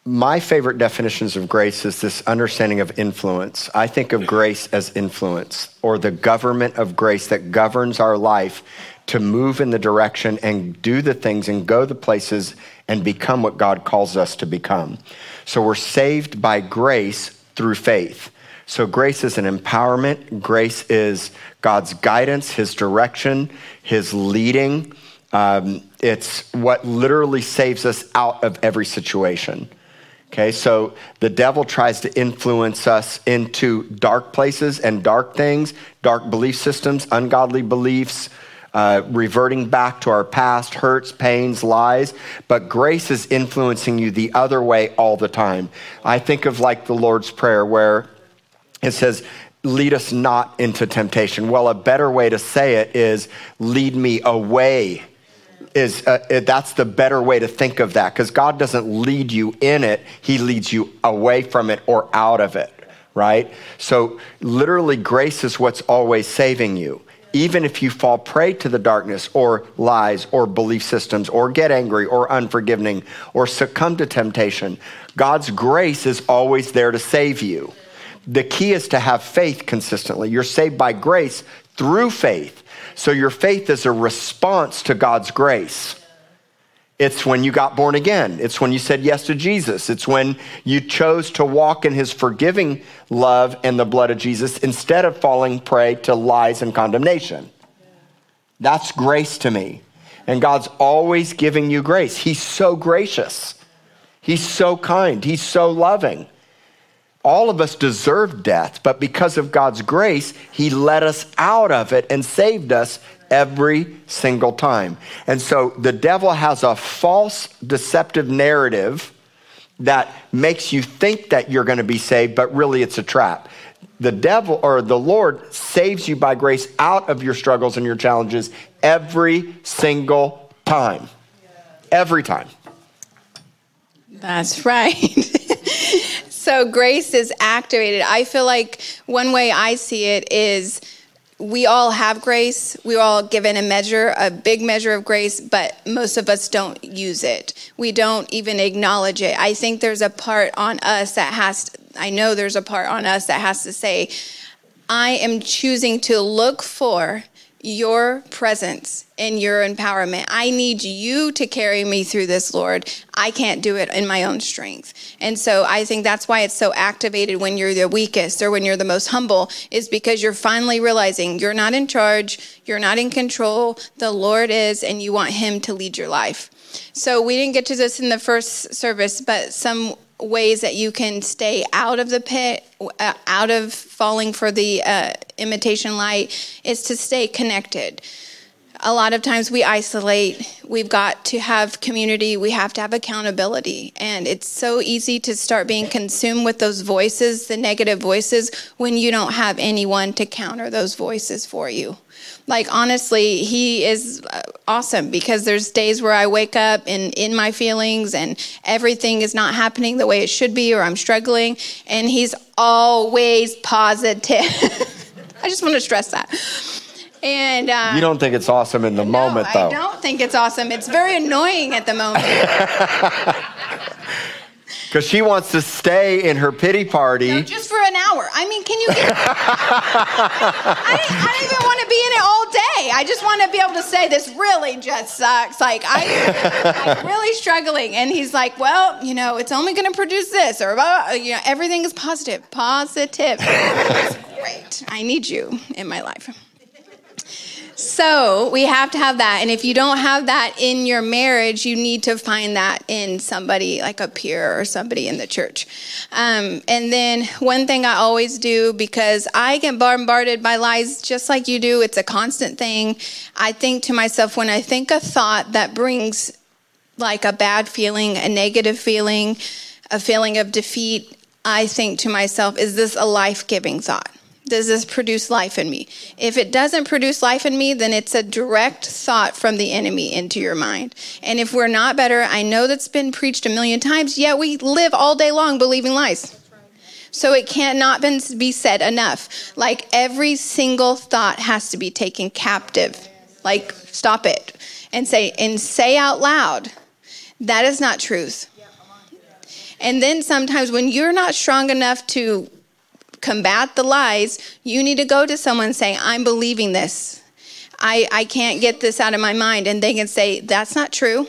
My favorite definitions of grace is this understanding of influence. I think of grace as influence, or the government of grace that governs our life to move in the direction and do the things and go the places and become what God calls us to become. So we're saved by grace through faith. So grace is an empowerment. Grace is God's guidance, his direction, his leading. It's what literally saves us out of every situation. Okay, so the devil tries to influence us into dark places and dark things, dark belief systems, ungodly beliefs, reverting back to our past, hurts, pains, lies. But grace is influencing you the other way all the time. I think of like the Lord's Prayer where it says, lead us not into temptation. Well, a better way to say it is lead me away. That's the better way to think of that, because God doesn't lead you in it. He leads you away from it or out of it, right? So literally grace is what's always saving you. Even if you fall prey to the darkness or lies or belief systems or get angry or unforgiving or succumb to temptation, God's grace is always there to save you. The key is to have faith consistently. You're saved by grace through faith. So your faith is a response to God's grace. It's when you got born again. It's when you said yes to Jesus. It's when you chose to walk in his forgiving love and the blood of Jesus instead of falling prey to lies and condemnation. That's grace to me. And God's always giving you grace. He's so gracious. He's so kind. He's so loving. All of us deserve death, but because of God's grace, he let us out of it and saved us every single time. And so the devil has a false, deceptive narrative that makes you think that you're going to be saved, but really it's a trap. The devil or the Lord saves you by grace out of your struggles and your challenges every single time. Every time. That's right. So grace is activated. I feel like one way I see it is we all have grace. We're all given a measure, a big measure of grace, but most of us don't use it. We don't even acknowledge it. I think there's a part on us that has to say, I am choosing to look for your presence and your empowerment. I need you to carry me through this, Lord. I can't do it in my own strength. And so I think that's why it's so activated when you're the weakest or when you're the most humble, is because you're finally realizing you're not in charge, you're not in control, the Lord is, and you want him to lead your life. So we didn't get to this in the first service, but some ways that you can stay out of the pit, out of falling for the imitation light, is to stay connected. A lot of times we isolate. We've got to have community. We have to have accountability. And it's so easy to start being consumed with those voices, the negative voices, when you don't have anyone to counter those voices for you. Like, honestly, he is awesome, because there's days where I wake up and in my feelings and everything is not happening the way it should be, or I'm struggling, and he's always positive. I just want to stress that. And you don't think it's awesome in the moment, though. I don't think it's awesome. It's very annoying at the moment. Because she wants to stay in her pity party. No, just for an hour. I mean, can you get... I don't even want to be in it all day. I just want to be able to say, this really just sucks. Like, I'm really struggling. And he's like, well, you know, it's only going to produce this. Or, you know, everything is positive. Positive. Great. I need you in my life. So we have to have that. And if you don't have that in your marriage, you need to find that in somebody like a peer or somebody in the church. And then one thing I always do, because I get bombarded by lies just like you do, it's a constant thing. I think to myself, when I think a thought that brings like a bad feeling, a negative feeling, a feeling of defeat, I think to myself, is this a life-giving thought? Does this produce life in me? If it doesn't produce life in me, then it's a direct thought from the enemy into your mind. And if we're not better, I know that's been preached a million times, yet we live all day long believing lies. So it cannot be said enough. Like, every single thought has to be taken captive. Like, stop it and say out loud, that is not truth. And then sometimes when you're not strong enough to combat the lies, you need to go to someone saying, I'm believing this. I can't get this out of my mind. And they can say, that's not true.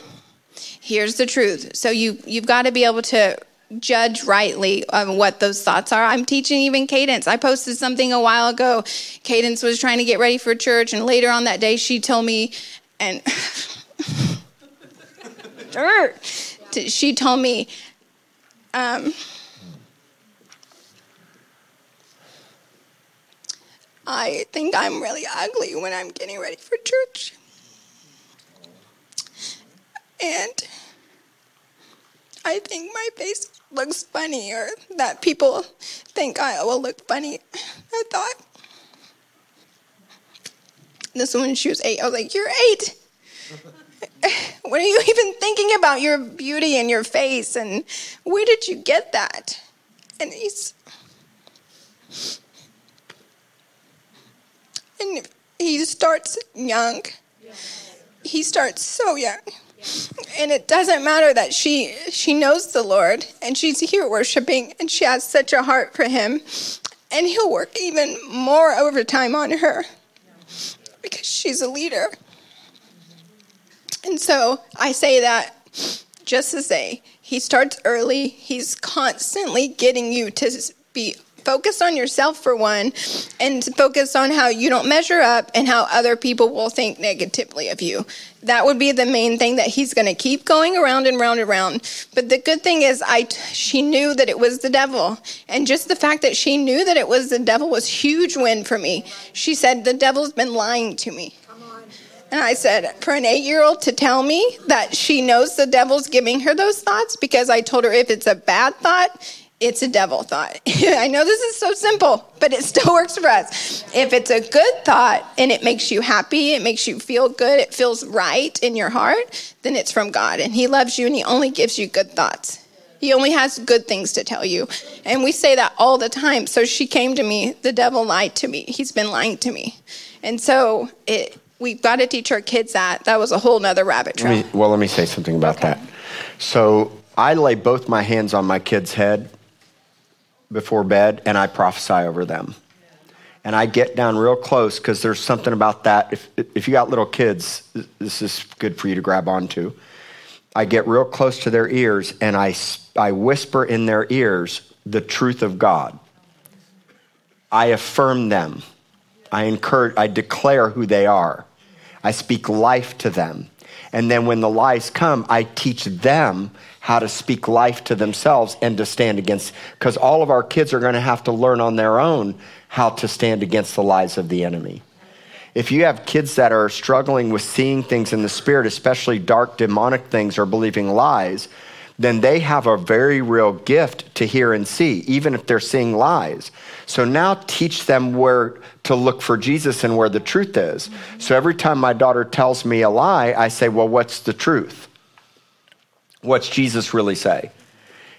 Here's the truth. So you've got to be able to judge rightly on what those thoughts are. I'm teaching even Cadence. I posted something a while ago. Cadence was trying to get ready for church, and later on that day she told me, and she told me, I think I'm really ugly when I'm getting ready for church. And I think my face looks funny, or that people think I will look funny. I thought, this when she was 8, I was like, you're 8. What are you even thinking about your beauty and your face? And where did you get that? And he starts young. He starts so young. And it doesn't matter that she knows the Lord, and she's here worshiping, and she has such a heart for him. And he'll work even more overtime on her because she's a leader. And so I say that just to say, he starts early. He's constantly getting you to be focused on yourself, for one, and focus on how you don't measure up and how other people will think negatively of you. That would be the main thing that he's going to keep going around and round and round. But the good thing is she knew that it was the devil. And just the fact that she knew that it was the devil was huge win for me. She said, the devil's been lying to me. And I said, for an 8-year-old to tell me that she knows the devil's giving her those thoughts, because I told her if it's a bad thought, it's a devil thought. I know this is so simple, but it still works for us. If it's a good thought and it makes you happy, it makes you feel good, it feels right in your heart, then it's from God. And he loves you, and he only gives you good thoughts. He only has good things to tell you. And we say that all the time. So she came to me, the devil lied to me. He's been lying to me. And so we've got to teach our kids that. That was a whole nother rabbit trail. Let me say something about that. So I lay both my hands on my kid's head before bed, and I prophesy over them. And I get down real close, because there's something about that. If you got little kids, this is good for you to grab onto. I get real close to their ears, and I whisper in their ears the truth of God. I affirm them. I declare who they are. I speak life to them. And then when the lies come, I teach them how to speak life to themselves and to stand against, because all of our kids are going to have to learn on their own how to stand against the lies of the enemy. If you have kids that are struggling with seeing things in the spirit, especially dark demonic things or believing lies, then they have a very real gift to hear and see, even if they're seeing lies. So now teach them where to look for Jesus and where the truth is. So every time my daughter tells me a lie, I say, well, what's the truth? What's Jesus really say?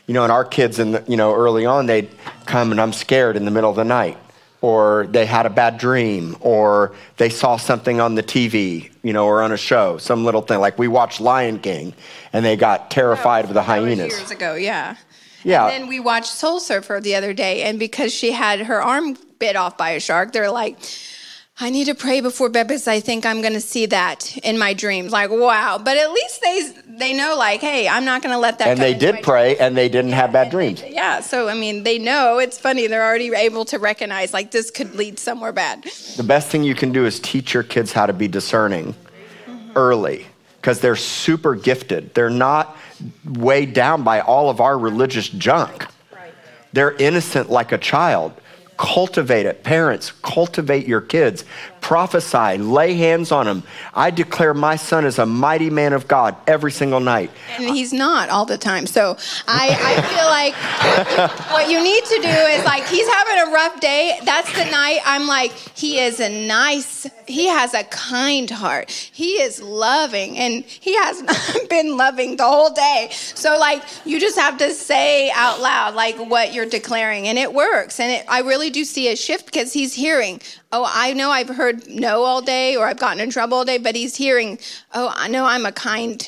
You know, and our kids, early on, they'd come and I'm scared in the middle of the night, or they had a bad dream, or they saw something on the TV, or on a show, some little thing. Like we watched Lion King and they got terrified of the hyenas. That was years ago, yeah. Yeah. And then we watched Soul Surfer the other day, and because she had her arm bit off by a shark, they're like, I need to pray before bed because I think I'm going to see that in my dreams. Like, wow. But at least they know, like, hey, I'm not going to let that and come into my dreams. And they did pray, and they didn't have bad dreams. So, they know. It's funny. They're already able to recognize, like, this could lead somewhere bad. The best thing you can do is teach your kids how to be discerning early, because they're super gifted. They're not weighed down by all of our religious junk. They're innocent like a child. Cultivate it. Parents, cultivate your kids. Prophesy. Lay hands on them. I declare my son is a mighty man of God every single night. And he's not all the time. So I feel like what you need to do is, like, he's having a rough day. That's the night I'm like, he has a kind heart. He is loving, and he has not been loving the whole day. So, like, you just have to say out loud, like, what you're declaring, and it works. And I really do see a shift, because he's hearing, oh, I know I've heard no all day, or I've gotten in trouble all day, but he's hearing, oh, I know I'm a kind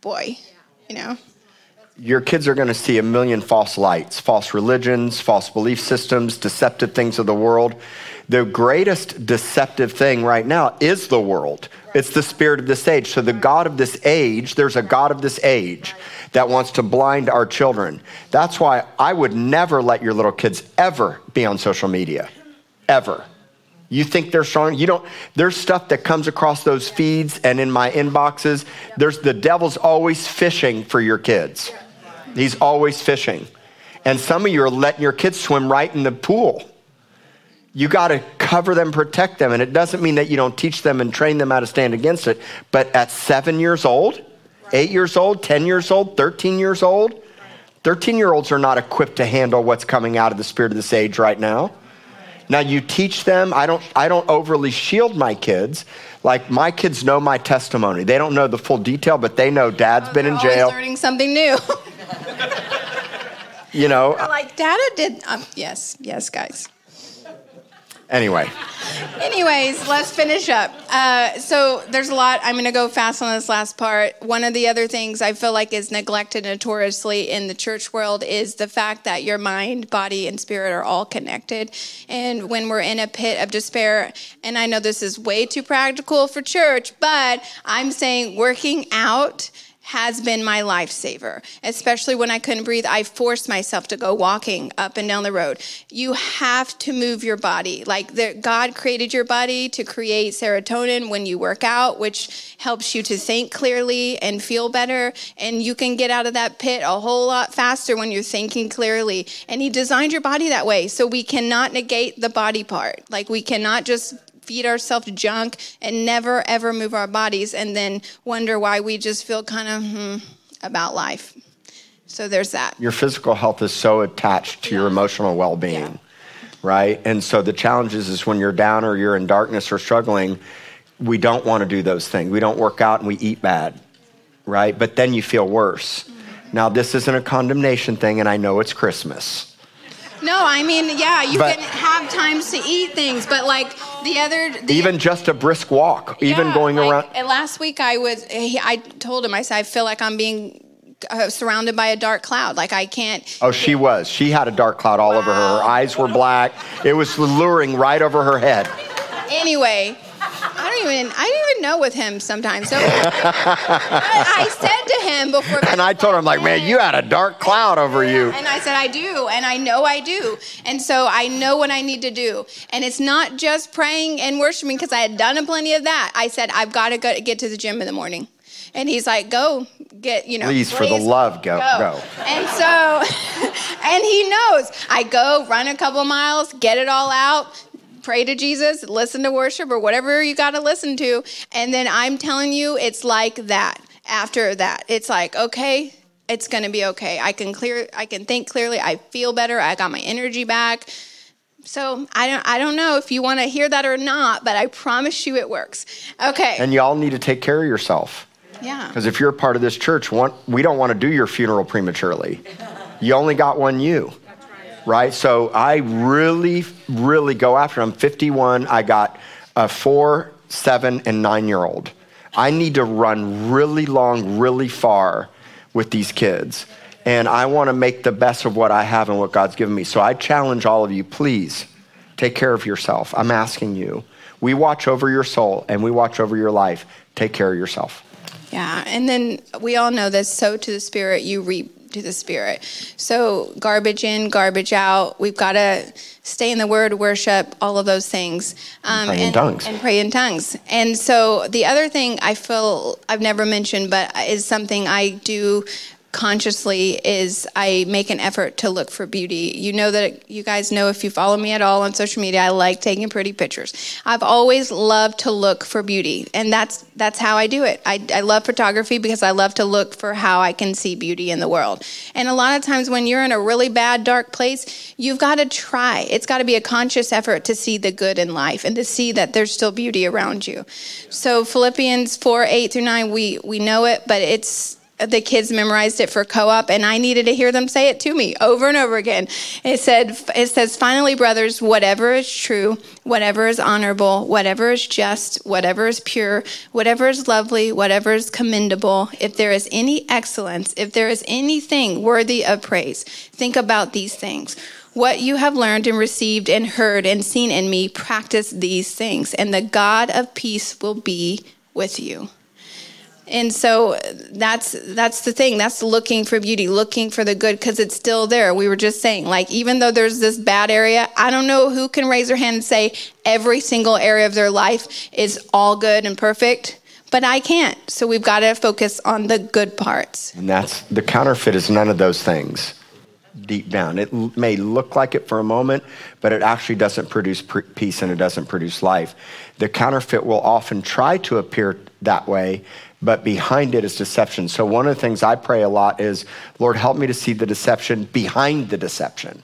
boy, Your kids are going to see a million false lights, false religions, false belief systems, deceptive things of the world. The greatest deceptive thing right now is the world. It's the spirit of this age. So the God of this age, there's a God of this age that wants to blind our children. That's why I would never let your little kids ever be on social media, ever. You think they're strong? You don't. There's stuff that comes across those feeds and in my inboxes. The devil's always fishing for your kids. He's always fishing. And some of you are letting your kids swim right in the pool. You got to cover them, protect them. And it doesn't mean that you don't teach them and train them how to stand against it. But at 7 years old, 8 years old, 10 years old, 13 years old, 13-year-olds are not equipped to handle what's coming out of the spirit of this age right now. Now you teach them. I don't overly shield my kids. Like my kids know my testimony. They don't know the full detail, but they know Dad's been in jail. Always learning something new. You know. Like Dad did. Yes, guys. Anyway. Anyways, let's finish up. So there's a lot. I'm going to go fast on this last part. One of the other things I feel like is neglected notoriously in the church world is the fact that your mind, body, and spirit are all connected. And when we're in a pit of despair, and I know this is way too practical for church, but I'm saying working out has been my lifesaver, especially when I couldn't breathe. I forced myself to go walking up and down the road. You have to move your body. Like God created your body to create serotonin when you work out, which helps you to think clearly and feel better. And you can get out of that pit a whole lot faster when you're thinking clearly. And He designed your body that way. So we cannot negate the body part. Like we cannot just feed ourselves junk and never, ever move our bodies and then wonder why we just feel kind of about life. So there's that. Your physical health is so attached to your emotional well-being, right? And so the challenge is when you're down or you're in darkness or struggling, we don't want to do those things. We don't work out and we eat bad, right? But then you feel worse. Mm-hmm. Now, this isn't a condemnation thing, and I know it's Christmas. No, I mean, you can have times to eat things, but like even just a brisk walk, even going around. And last week I told him, I said, I feel like I'm being surrounded by a dark cloud. Like I can't. Oh, she had a dark cloud all over her. Her eyes were black. It was luring right over her head. Anyway, I didn't even know with him sometimes. So I said to him before. And I told him, like, man, you had a dark cloud over you. And I said, I do. And I know I do. And so I know what I need to do. And it's not just praying and worshiping, because I had done plenty of that. I said, I've got to get to the gym in the morning. And he's like, go get, Please, for the love, go. And so, and he knows. I go run a couple miles, get it all out. Pray to Jesus, listen to worship or whatever you got to listen to. And then I'm telling you, it's like that. After that, it's like, okay, it's going to be okay. I can think clearly. I feel better. I got my energy back. So I don't know if you want to hear that or not, but I promise you it works. Okay. And y'all need to take care of yourself. Yeah. Because if you're a part of this church, we don't want to do your funeral prematurely. You only got one you. Right? So I really, really go after them. I'm 51. I got a 4, 7, and 9-year-old. I need to run really long, really far with these kids. And I want to make the best of what I have and what God's given me. So I challenge all of you, please take care of yourself. I'm asking you. We watch over your soul and we watch over your life. Take care of yourself. Yeah. And then we all know this. Sow to the Spirit, you reap to the Spirit. So garbage in, garbage out. We've got to stay in the Word, worship, all of those things. And pray in tongues. And so the other thing I feel I've never mentioned, but is something I do consciously, is I make an effort to look for beauty. You guys know, if you follow me at all on social media, I like taking pretty pictures. I've always loved to look for beauty, and that's how I do it. I love photography because I love to look for how I can see beauty in the world. And a lot of times when you're in a really bad, dark place, you've got to try. It's got to be a conscious effort to see the good in life and to see that there's still beauty around you. So Philippians 4:8-9, we know it, but the kids memorized it for co-op, and I needed to hear them say it to me over and over again. It says, finally, brothers, whatever is true, whatever is honorable, whatever is just, whatever is pure, whatever is lovely, whatever is commendable, if there is any excellence, if there is anything worthy of praise, think about these things. What you have learned and received and heard and seen in me, practice these things, and the God of peace will be with you. And so that's the thing. That's looking for beauty, looking for the good, because it's still there. We were just saying, like, even though there's this bad area, I don't know who can raise their hand and say every single area of their life is all good and perfect, but I can't. So we've got to focus on the good parts. And that's the counterfeit is none of those things. deep down. It may look like it for a moment, but it actually doesn't produce peace and it doesn't produce life. The counterfeit will often try to appear that way, but behind it is deception. So one of the things I pray a lot is, Lord, help me to see the deception behind the deception,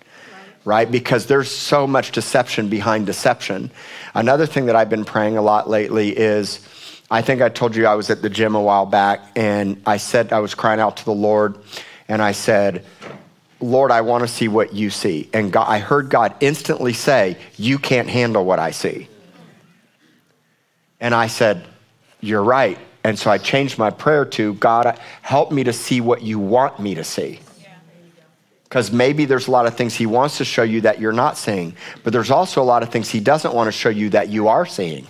right? Because there's so much deception behind deception. Another thing that I've been praying a lot lately is, I think I told you I was at the gym a while back, and I said, I was crying out to the Lord, and I said, Lord, I want to see what you see. And God, I heard God instantly say, you can't handle what I see. And I said, you're right. And so I changed my prayer to, God, help me to see what you want me to see. Because maybe there's a lot of things he wants to show you that you're not seeing, but there's also a lot of things he doesn't want to show you that you are seeing.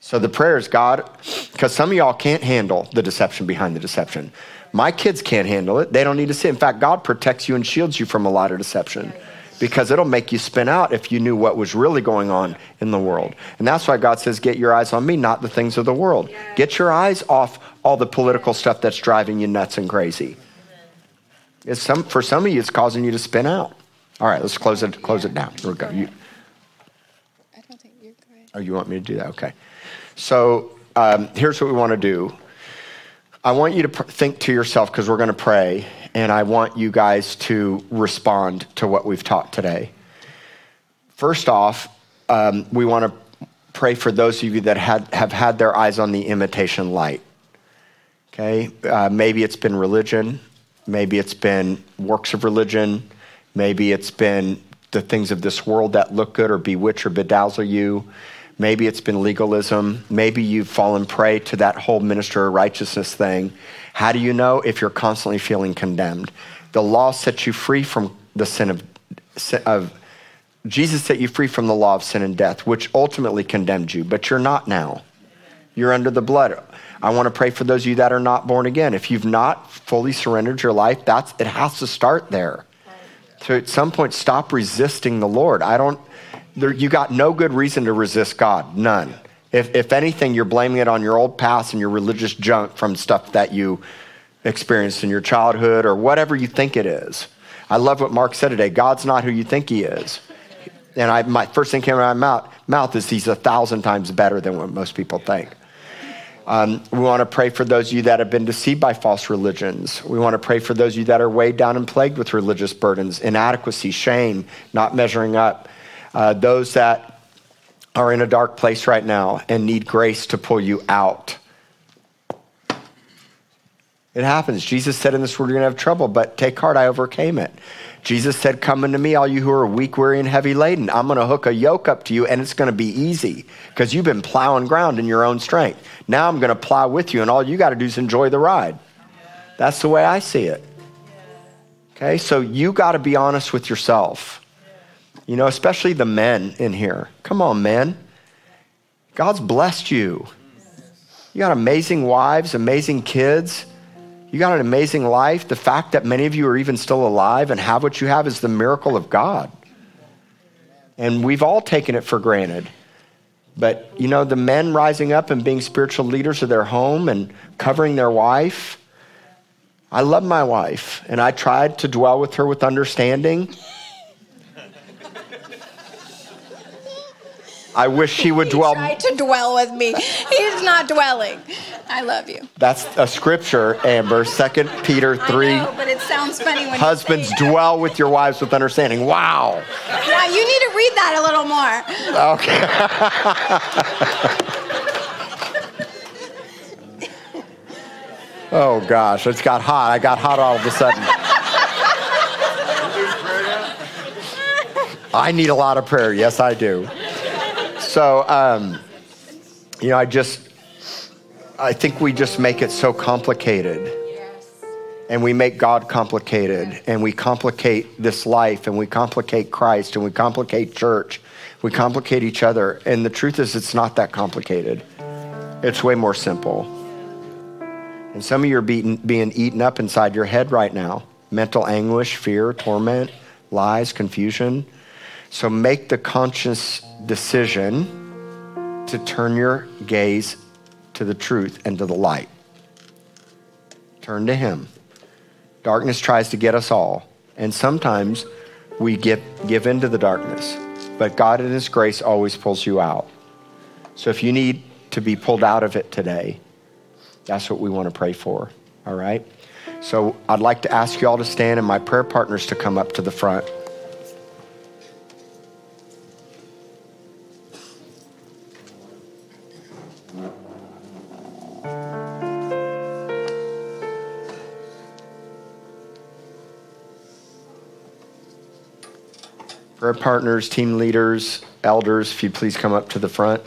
So the prayer is, God, because some of y'all can't handle the deception behind the deception. My kids can't handle it. They don't need to see it. In fact, God protects you and shields you from a lot of deception because it'll make you spin out if you knew what was really going on in the world. And that's why God says, get your eyes on me, not the things of the world. Get your eyes off all the political stuff that's driving you nuts and crazy. It's for some of you, it's causing you to spin out. All right, let's close it down. We're going. I don't think you're good. Oh, you want me to do that? Okay. So here's what we want to do. I want you to think to yourself, because we're going to pray, and I want you guys to respond to what we've taught today. First off, we want to pray for those of you that have had their eyes on the imitation light, okay? Maybe it's been religion. Maybe it's been works of religion. Maybe it's been the things of this world that look good or bewitch or bedazzle you. Maybe it's been legalism. Maybe you've fallen prey to that whole minister of righteousness thing. How do you know? If you're constantly feeling condemned? The law sets you free from the sin of Jesus set you free from the law of sin and death, which ultimately condemned you, but you're not now. You're under the blood. I want to pray for those of you that are not born again. If you've not fully surrendered your life, it has to start there. So at some point, stop resisting the Lord. You got no good reason to resist God, none. If anything, you're blaming it on your old past and your religious junk from stuff that you experienced in your childhood or whatever you think it is. I love what Mark said today. God's not who you think he is. And my first thing came out of my mouth is he's 1,000 times better than what most people think. We want to pray for those of you that have been deceived by false religions. We want to pray for those of you that are weighed down and plagued with religious burdens, inadequacy, shame, not measuring up. Those that are in a dark place right now and need grace to pull you out. It happens. Jesus said in this world, you're going to have trouble, but take heart, I overcame it. Jesus said, come unto me, all you who are weak, weary, and heavy laden. I'm going to hook a yoke up to you, and it's going to be easy because you've been plowing ground in your own strength. Now I'm going to plow with you, and all you got to do is enjoy the ride. That's the way I see it. Okay, so you got to be honest with yourself. You know, especially the men in here. Come on, men. God's blessed you. You got amazing wives, amazing kids. You got an amazing life. The fact that many of you are even still alive and have what you have is the miracle of God. And we've all taken it for granted. But, you know, the men rising up and being spiritual leaders of their home and covering their wife. I love my wife, and I tried to dwell with her with understanding. I wish she would dwell. He tried to dwell with me. He's not dwelling. I love you. That's a scripture, Amber. 2 Peter 3. I know, but it sounds funny when husbands, you say dwell with your wives with understanding. Wow. Yeah, you need to read that a little more. Okay. Oh gosh, it's got hot. I got hot all of a sudden. I need a lot of prayer. Yes, I do. So, you know, I think we just make it so complicated, and we make God complicated, and we complicate this life, and we complicate Christ, and we complicate church, we complicate each other. And the truth is, it's not that complicated. It's way more simple. And some of you are being eaten up inside your head right now. Mental anguish, fear, torment, lies, confusion. So make the conscious decision to turn your gaze to the truth and to the light. Turn to him. Darkness tries to get us all, And sometimes we give into the darkness, but God in his grace always pulls you out. So if you need to be pulled out of it today, that's what we want to pray for, all right? So I'd like to ask you all to stand and my prayer partners to come up to the front. Prayer partners, team leaders, elders, if you please come up to the front.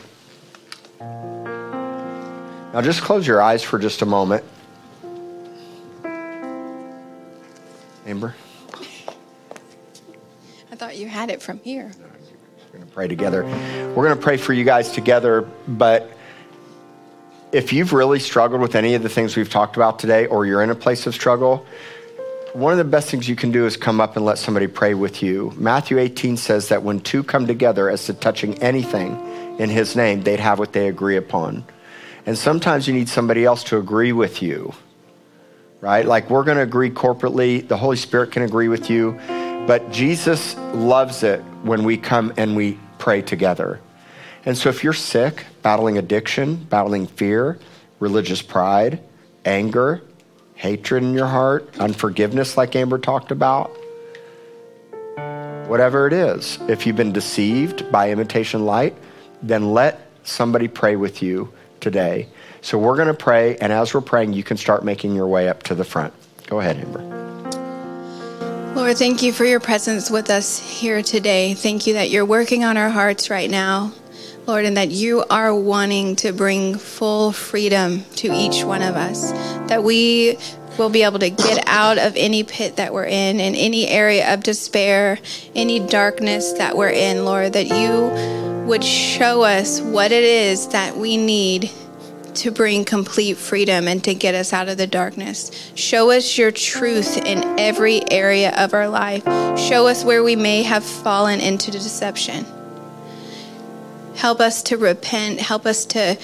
Now just close your eyes for just a moment. Amber? I thought you had it from here. We're going to pray together. We're going to pray for you guys together, but if you've really struggled with any of the things we've talked about today or you're in a place of struggle, one of the best things you can do is come up and let somebody pray with you. Matthew 18 says that when two come together as to touching anything in his name, they'd have what they agree upon. And sometimes you need somebody else to agree with you, right? Like we're going to agree corporately. The Holy Spirit can agree with you. But Jesus loves it when we come and we pray together. And so if you're sick, battling addiction, battling fear, religious pride, anger, hatred in your heart, unforgiveness like Amber talked about, whatever it is. If you've been deceived by imitation light, then let somebody pray with you today. So we're going to pray, and as we're praying, you can start making your way up to the front. Go ahead, Amber. Lord, thank you for your presence with us here today. Thank you that you're working on our hearts right now, Lord, and that you are wanting to bring full freedom to each one of us, that we will be able to get out of any pit that we're in any area of despair, any darkness that we're in, Lord, that you would show us what it is that we need to bring complete freedom and to get us out of the darkness. Show us your truth in every area of our life. Show us where we may have fallen into deception. Help us to repent. Help us to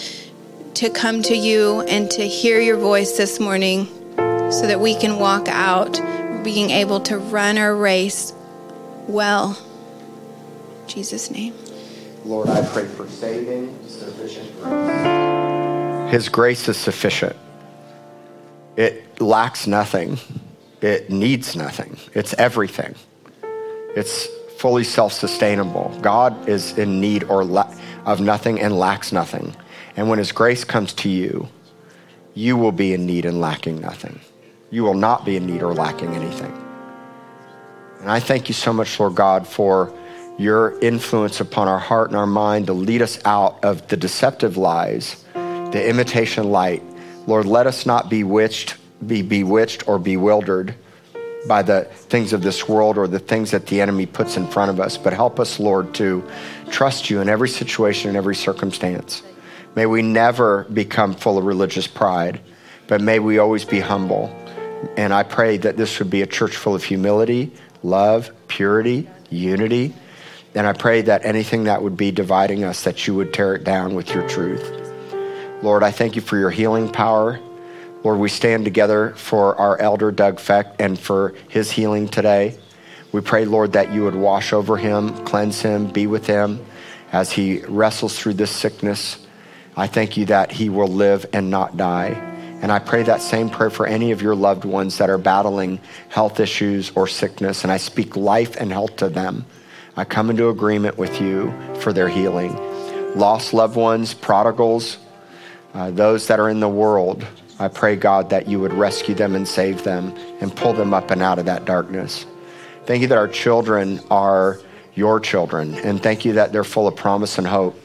come to you and to hear your voice this morning so that we can walk out being able to run our race well. In Jesus' name. Lord, I pray for saving, sufficient grace. His grace is sufficient. It lacks nothing. It needs nothing. It's everything. It's fully self-sustainable. God is in need of nothing and lacks nothing. And when his grace comes to you, you will be in need and lacking nothing. You will not be in need or lacking anything. And I thank you so much, Lord God, for your influence upon our heart and our mind to lead us out of the deceptive lies, the imitation light. Lord, let us not be bewitched or bewildered by the things of this world or the things that the enemy puts in front of us, but help us, Lord, to trust you in every situation and every circumstance. May we never become full of religious pride, but may we always be humble. And I pray that this would be a church full of humility, love, purity, unity. And I pray that anything that would be dividing us, that you would tear it down with your truth. Lord, I thank you for your healing power. Lord, we stand together for our elder, Doug Fecht, and for his healing today. We pray, Lord, that you would wash over him, cleanse him, be with him as he wrestles through this sickness. I thank you that he will live and not die. And I pray that same prayer for any of your loved ones that are battling health issues or sickness, and I speak life and health to them. I come into agreement with you for their healing. Lost loved ones, prodigals, those that are in the world, I pray, God, that you would rescue them and save them and pull them up and out of that darkness. Thank you that our children are your children, and thank you that they're full of promise and hope.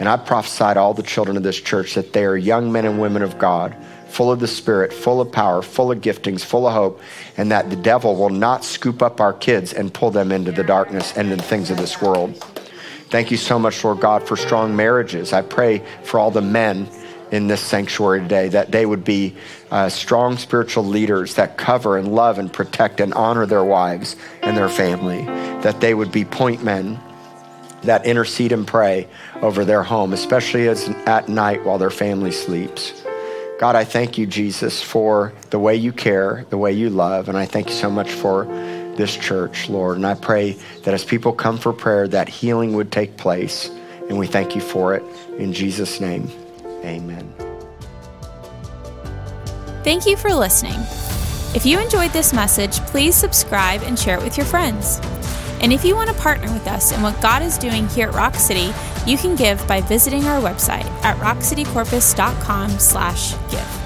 And I prophesy to all the children of this church that they are young men and women of God, full of the Spirit, full of power, full of giftings, full of hope, and that the devil will not scoop up our kids and pull them into the darkness and the things of this world. Thank you so much, Lord God, for strong marriages. I pray for all the men in this sanctuary today, that they would be strong spiritual leaders that cover and love and protect and honor their wives and their family, that they would be point men that intercede and pray over their home, especially at night while their family sleeps. God, I thank you, Jesus, for the way you care, the way you love, and I thank you so much for this church, Lord. And I pray that as people come for prayer, that healing would take place. And we thank you for it. In Jesus' name, amen. Thank you for listening. If you enjoyed this message, please subscribe and share it with your friends. And if you want to partner with us in what God is doing here at Rock City, you can give by visiting our website at rockcitycorpus.com/give.